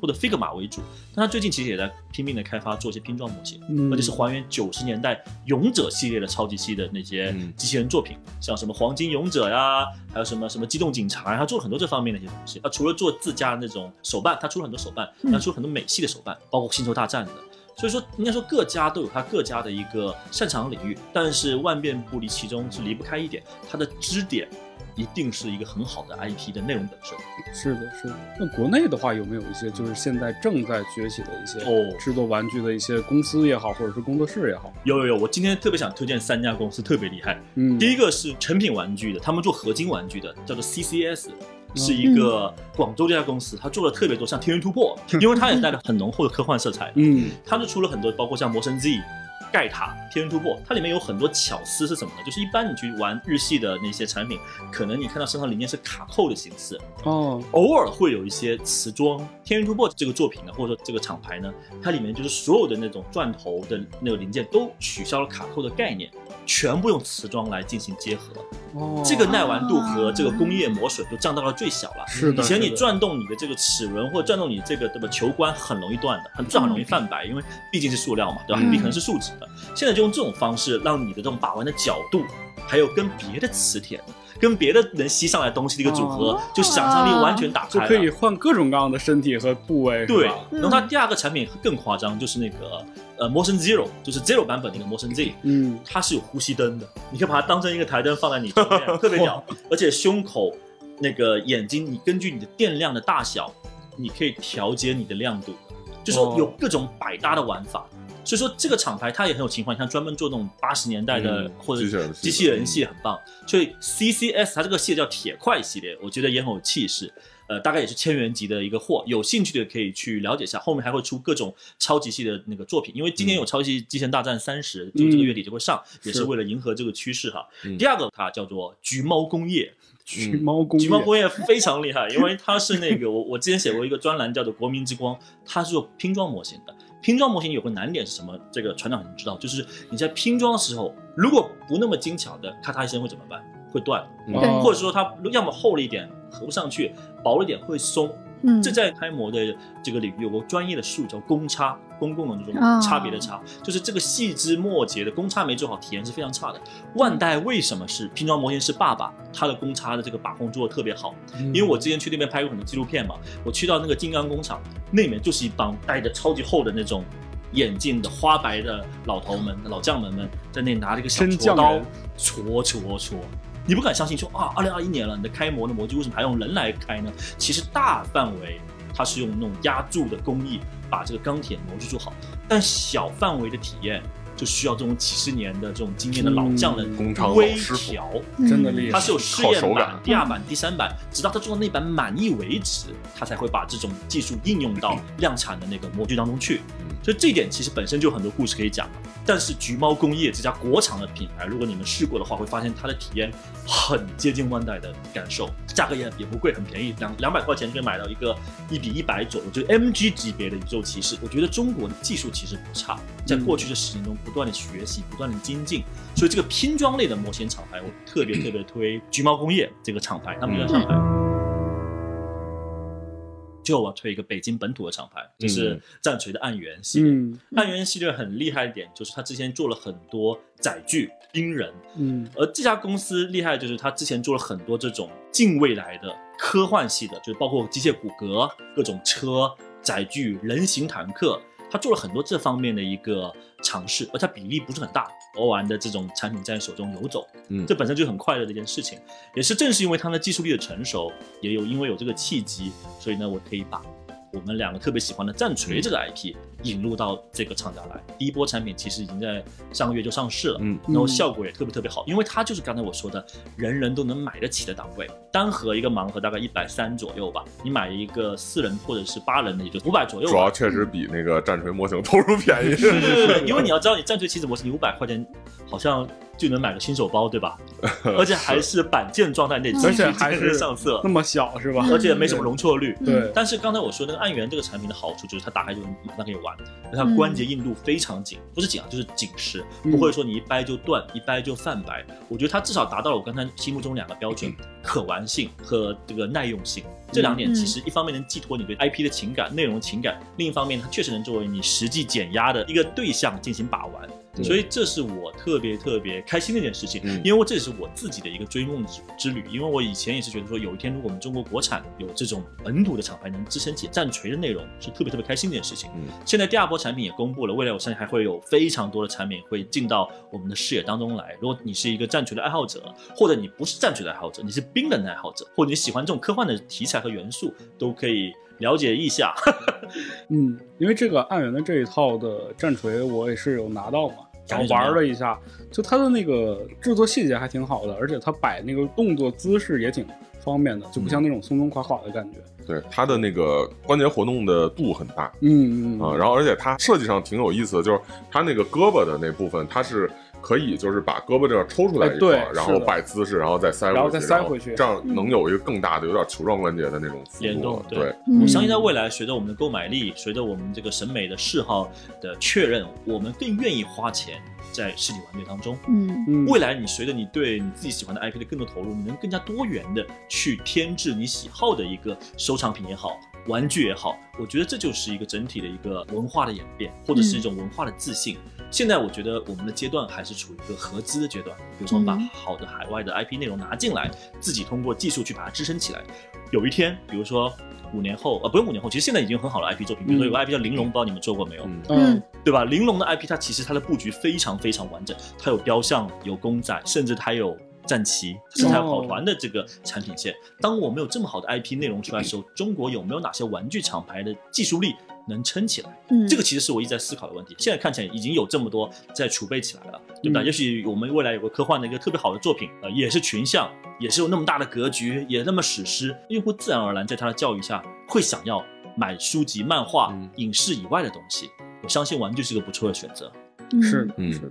或者 Figma 为主，但它最近其实也在拼命的开发做一些拼装模型，而且是还原90年代勇者系列的超级系的那些机器人作品，像什么黄金勇者呀，还有什么什么机动警察，它做了很多这方面的一些东西。它除了做自家那种手办，它出了很多手办，它出了很多美系的手办，包括星球大战的。所以说应该说各家都有它各家的一个擅长领域，但是万变不离其中，是离不开一点，它的支点一定是一个很好的 IP 的内容本身。是的，是的。那国内的话，有没有一些就是现在正在崛起的一些制作玩具的一些公司也好，或者是工作室也好？有，我今天特别想推荐3家公司特别厉害。第一个是成品玩具的，他们做合金玩具的，叫做 CCS，是一个广州这家公司，它做了特别多，像《天元突破》，因为它也带了很浓厚的科幻色彩。它就出了很多，包括像《魔神Z》，盖塔天突破，它里面有很多巧思是什么呢？就是一般你去玩日系的那些产品，可能你看到身上零件是卡扣的形式哦，偶尔会有一些瓷装。天突破这个作品呢，或者说这个厂牌呢，它里面就是所有的那种钻头的那个零件都取消了卡扣的概念，全部用瓷装来进行结合。哦，这个耐玩度和这个工业磨损就降到了最小了。是的，以前你转动你的这个齿轮或转动你这个对吧球冠很容易断的，很钻很容易泛白，因为毕竟是塑料嘛，对吧？毕竟可能是树脂的。现在就用这种方式，让你的这种把玩的角度，还有跟别的磁铁、跟别的能吸上来东西的一个组合，哦、就想象力完全打开了，就可以换各种各样的身体和部位。对，然后它第二个产品更夸张，就是那个Motion Zero， 就是 Zero 版本那个 Motion Z， 它是有呼吸灯的，你可以把它当成一个台灯放在你前面，特别屌。而且胸口、那个眼睛，你根据你的电量的大小，你可以调节你的亮度，就是有各种百搭的玩法。所以说这个厂牌它也很有情怀，像专门做那种80年代的或者机器人系很棒。所以 CCS 它这个系列叫铁块系列，我觉得也很有气势。大概也是1000元级的一个货，有兴趣的可以去了解一下。后面还会出各种超级系的那个作品，因为今年有超级机器人大战30，就这个月底就会上，也是为了迎合这个趋势哈。第二个它叫做橘猫工业。橘猫工业非常厉害，因为它是那个我之前写过一个专栏叫做《国民之光》，它是做拼装模型的。拼装模型有个难点是什么？这个船长肯定知道，就是你在拼装的时候，如果不那么精巧的，咔嚓一声会怎么办？会断，或者说它要么厚了一点合不上去，薄了一点会松。这在开模的这个领域有个专业的术语叫公差，公共的那种差别的差，就是这个细枝末节的公差没做好，体验是非常差的。万代为什么是拼装模型是爸爸，他的公差的这个把控做得特别好，因为我之前去那边拍过很多纪录片嘛，我去到那个金刚工厂，那里面就是一帮戴着超级厚的那种眼镜的花白的老头们、老将门们，在那拿着一个小锉刀戳，你不敢相信说啊，2021年了，你的开模的模具为什么还用人来开呢？其实大范围它是用那种压铸的工艺把这个钢铁模具做好，但小范围的体验就需要这种几十年的这种经验的老匠人微调，真的厉害。它是有试验版、第二版、第三版，直到他做到那版满意为止，他才会把这种技术应用到量产的那个模具当中去。所以这一点其实本身就有很多故事可以讲，但是橘猫工业这家国产的品牌，如果你们试过的话，会发现它的体验很接近万代的感受，价格也不贵，很便宜，200块钱就可以买到一个1:100左右，就是 MG 级别的宇宙骑士。我觉得中国的技术其实不差，在过去这10年中不断的学习，不断的精进，所以这个拼装类的模型厂牌，我特别推橘猫工业这个厂牌，他们的厂牌。就我推一个北京本土的厂牌，就是战锤的暗源系列。暗源系列很厉害一点，就是他之前做了很多载具、兵人，而这家公司厉害的就是他之前做了很多这种近未来的科幻系的，就是包括机械骨骼、各种车、载具、人形坦克，他做了很多这方面的一个尝试，而它比例不是很大，偶然的这种产品在手中游走，这本身就很快乐的一件事情。也是正是因为它的技术力的成熟，也有因为有这个契机，所以呢，我可以把我们两个特别喜欢的战锤这个 IP 引入到这个厂家来。第一波产品其实已经在上个月就上市了，然后效果也特别好，因为它就是刚才我说的人人都能买得起的档位，单盒一个盲盒大概130左右吧，你买一个4人或者是8人的也就500左右吧。主要确实比那个战锤模型投入便宜。对，因为你要知道，你战锤棋子模型500块钱好像就能买个新手包，对吧？而且还是板件状态内，而且还是上色，那么小是吧？而且没什么容错率。对。但是刚才我说那个暗源这个产品的好处就是它打开就马上可以玩，它关节硬度非常紧，不是紧啊，就是紧实，不会说你一掰就断，一掰就泛白。我觉得它至少达到了我刚才心目中两个标准：可玩性和这个耐用性。这两点其实一方面能寄托你对 IP 的情感、内容情感，另一方面它确实能作为你实际减压的一个对象进行把玩。所以这是我特别开心的一件事情，因为这也是我自己的一个追梦之旅。因为我以前也是觉得说，有一天如果我们中国国产有这种本土的厂牌能支撑起战锤的内容，是特别开心的一件事情。现在第二波产品也公布了，未来我相信还会有非常多的产品会进到我们的视野当中来。如果你是一个战锤的爱好者，或者你不是战锤的爱好者，你是冰人的爱好者，或者你喜欢这种科幻的题材和元素，都可以了解一下。因为这个暗源的这一套的战锤我也是有拿到嘛，然后玩了一下，就它的那个制作细节还挺好的，而且它摆那个动作姿势也挺方便的，就不像那种松松垮垮的感觉。对，它的那个关节活动的度很大，嗯嗯啊、然后而且它设计上挺有意思的，就是它那个胳膊的那部分，它是可以就是把胳膊这样抽出来一块、哎，然后摆姿势，然后再塞回去，然后再塞回去，这样能有一个更大的、有点球状关节的那种联动。对，我相信在未来，随着我们的购买力，随着我们这个审美的嗜好的确认，我们更愿意花钱在实体玩具当中，嗯，未来你随着你对你自己喜欢的 IP 的更多投入，你能更加多元的去添置你喜好的一个收藏品也好，玩具也好，我觉得这就是一个整体的一个文化的演变，或者是一种文化的自信。现在我觉得我们的阶段还是处于一个合资的阶段，比如说把好的海外的 IP 内容拿进来，自己通过技术去把它支撑起来。有一天，比如说5年后，不用5年后，其实现在已经很好的 IP 作品，比如说有个 IP 叫玲珑，不知道你们做过没有？嗯，对吧？玲珑的 IP 它其实它的布局非常非常完整，它有雕像，有公仔，甚至它有战旗，甚至还有跑团的这个产品线。当我们有这么好的 IP 内容出来的时候，中国有没有哪些玩具厂牌的技术力能撑起来？这个其实是我一直在思考的问题。现在看起来已经有这么多在储备起来了，对吧？也许我们未来有个科幻的一个特别好的作品，也是群像，也是有那么大的格局，也那么史诗，用户自然而然在他的教育下会想要买书籍、漫画、影视以外的东西。我相信玩具是个不错的选择。是的，是的。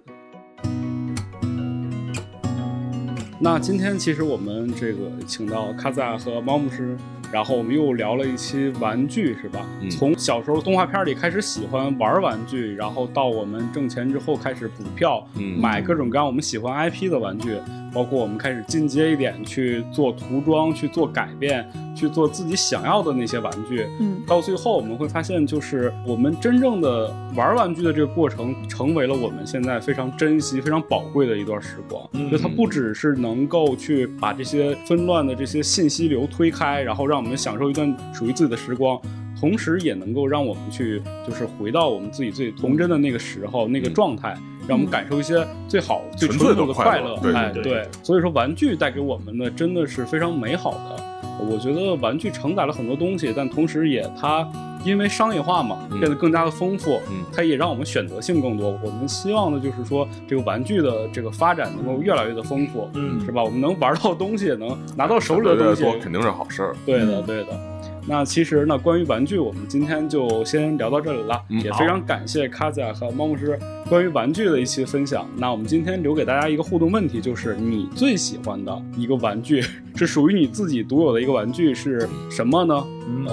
那今天其实我们这个请到Kazia和猫牧师，然后我们又聊了一期玩具，是吧？从小时候动画片里开始喜欢玩玩具，然后到我们挣钱之后开始补票，买各种各样我们喜欢 IP 的玩具，包括我们开始进阶一点去做涂装，去做改变，去做自己想要的那些玩具。到最后我们会发现，就是我们真正的玩玩具的这个过程成为了我们现在非常珍惜、非常宝贵的一段时光。就它不只是能够去把这些纷乱的这些信息流推开，然后让我们享受一段属于自己的时光，同时也能够让我们去就是回到我们自己最童真的那个时候，那个状态，让我们感受一些最好、最纯粹的快乐。哎，对，所以说玩具带给我们的真的是非常美好的。我觉得玩具承载了很多东西，但同时也它因为商业化嘛，变得更加的丰富，它也让我们选择性更多。我们希望的就是说，这个玩具的这个发展能够越来越的丰富，是吧？我们能玩到东西，能拿到手里的东西，肯定是好事儿。对的，对的。那其实呢，关于玩具，我们今天就先聊到这里了，也非常感谢Kazia和猫牧师关于玩具的一期分享。那我们今天留给大家一个互动问题，就是你最喜欢的一个玩具，是属于你自己独有的一个玩具是什么呢？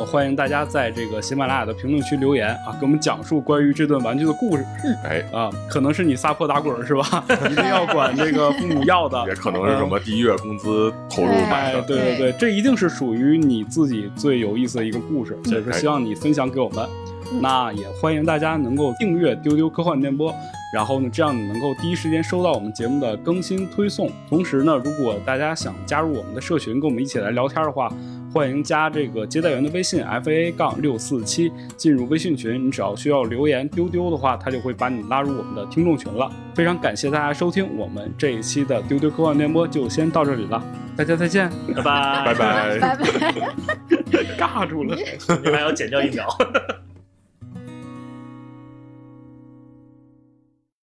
欢迎大家在这个喜马拉雅的评论区留言啊，给我们讲述关于这段玩具的故事。可能是你撒泼打滚是吧？一定要管这个父母要的，也可能是什么第一月工资投入买的。对对对，这一定是属于你自己最有意思的一个故事，所以说希望你分享给我们。那也欢迎大家能够订阅丢丢科幻电波，然后呢，这样你能够第一时间收到我们节目的更新推送。同时呢，如果大家想加入我们的社群，跟我们一起来聊天的话，欢迎加这个接待员的微信 FA-647 进入微信群，你只要需要留言丢丢的话，他就会把你拉入我们的听众群了。非常感谢大家收听我们这一期的丢丢科幻电波，就先到这里了，大家再见，拜拜。尬住了，你还要剪掉一秒。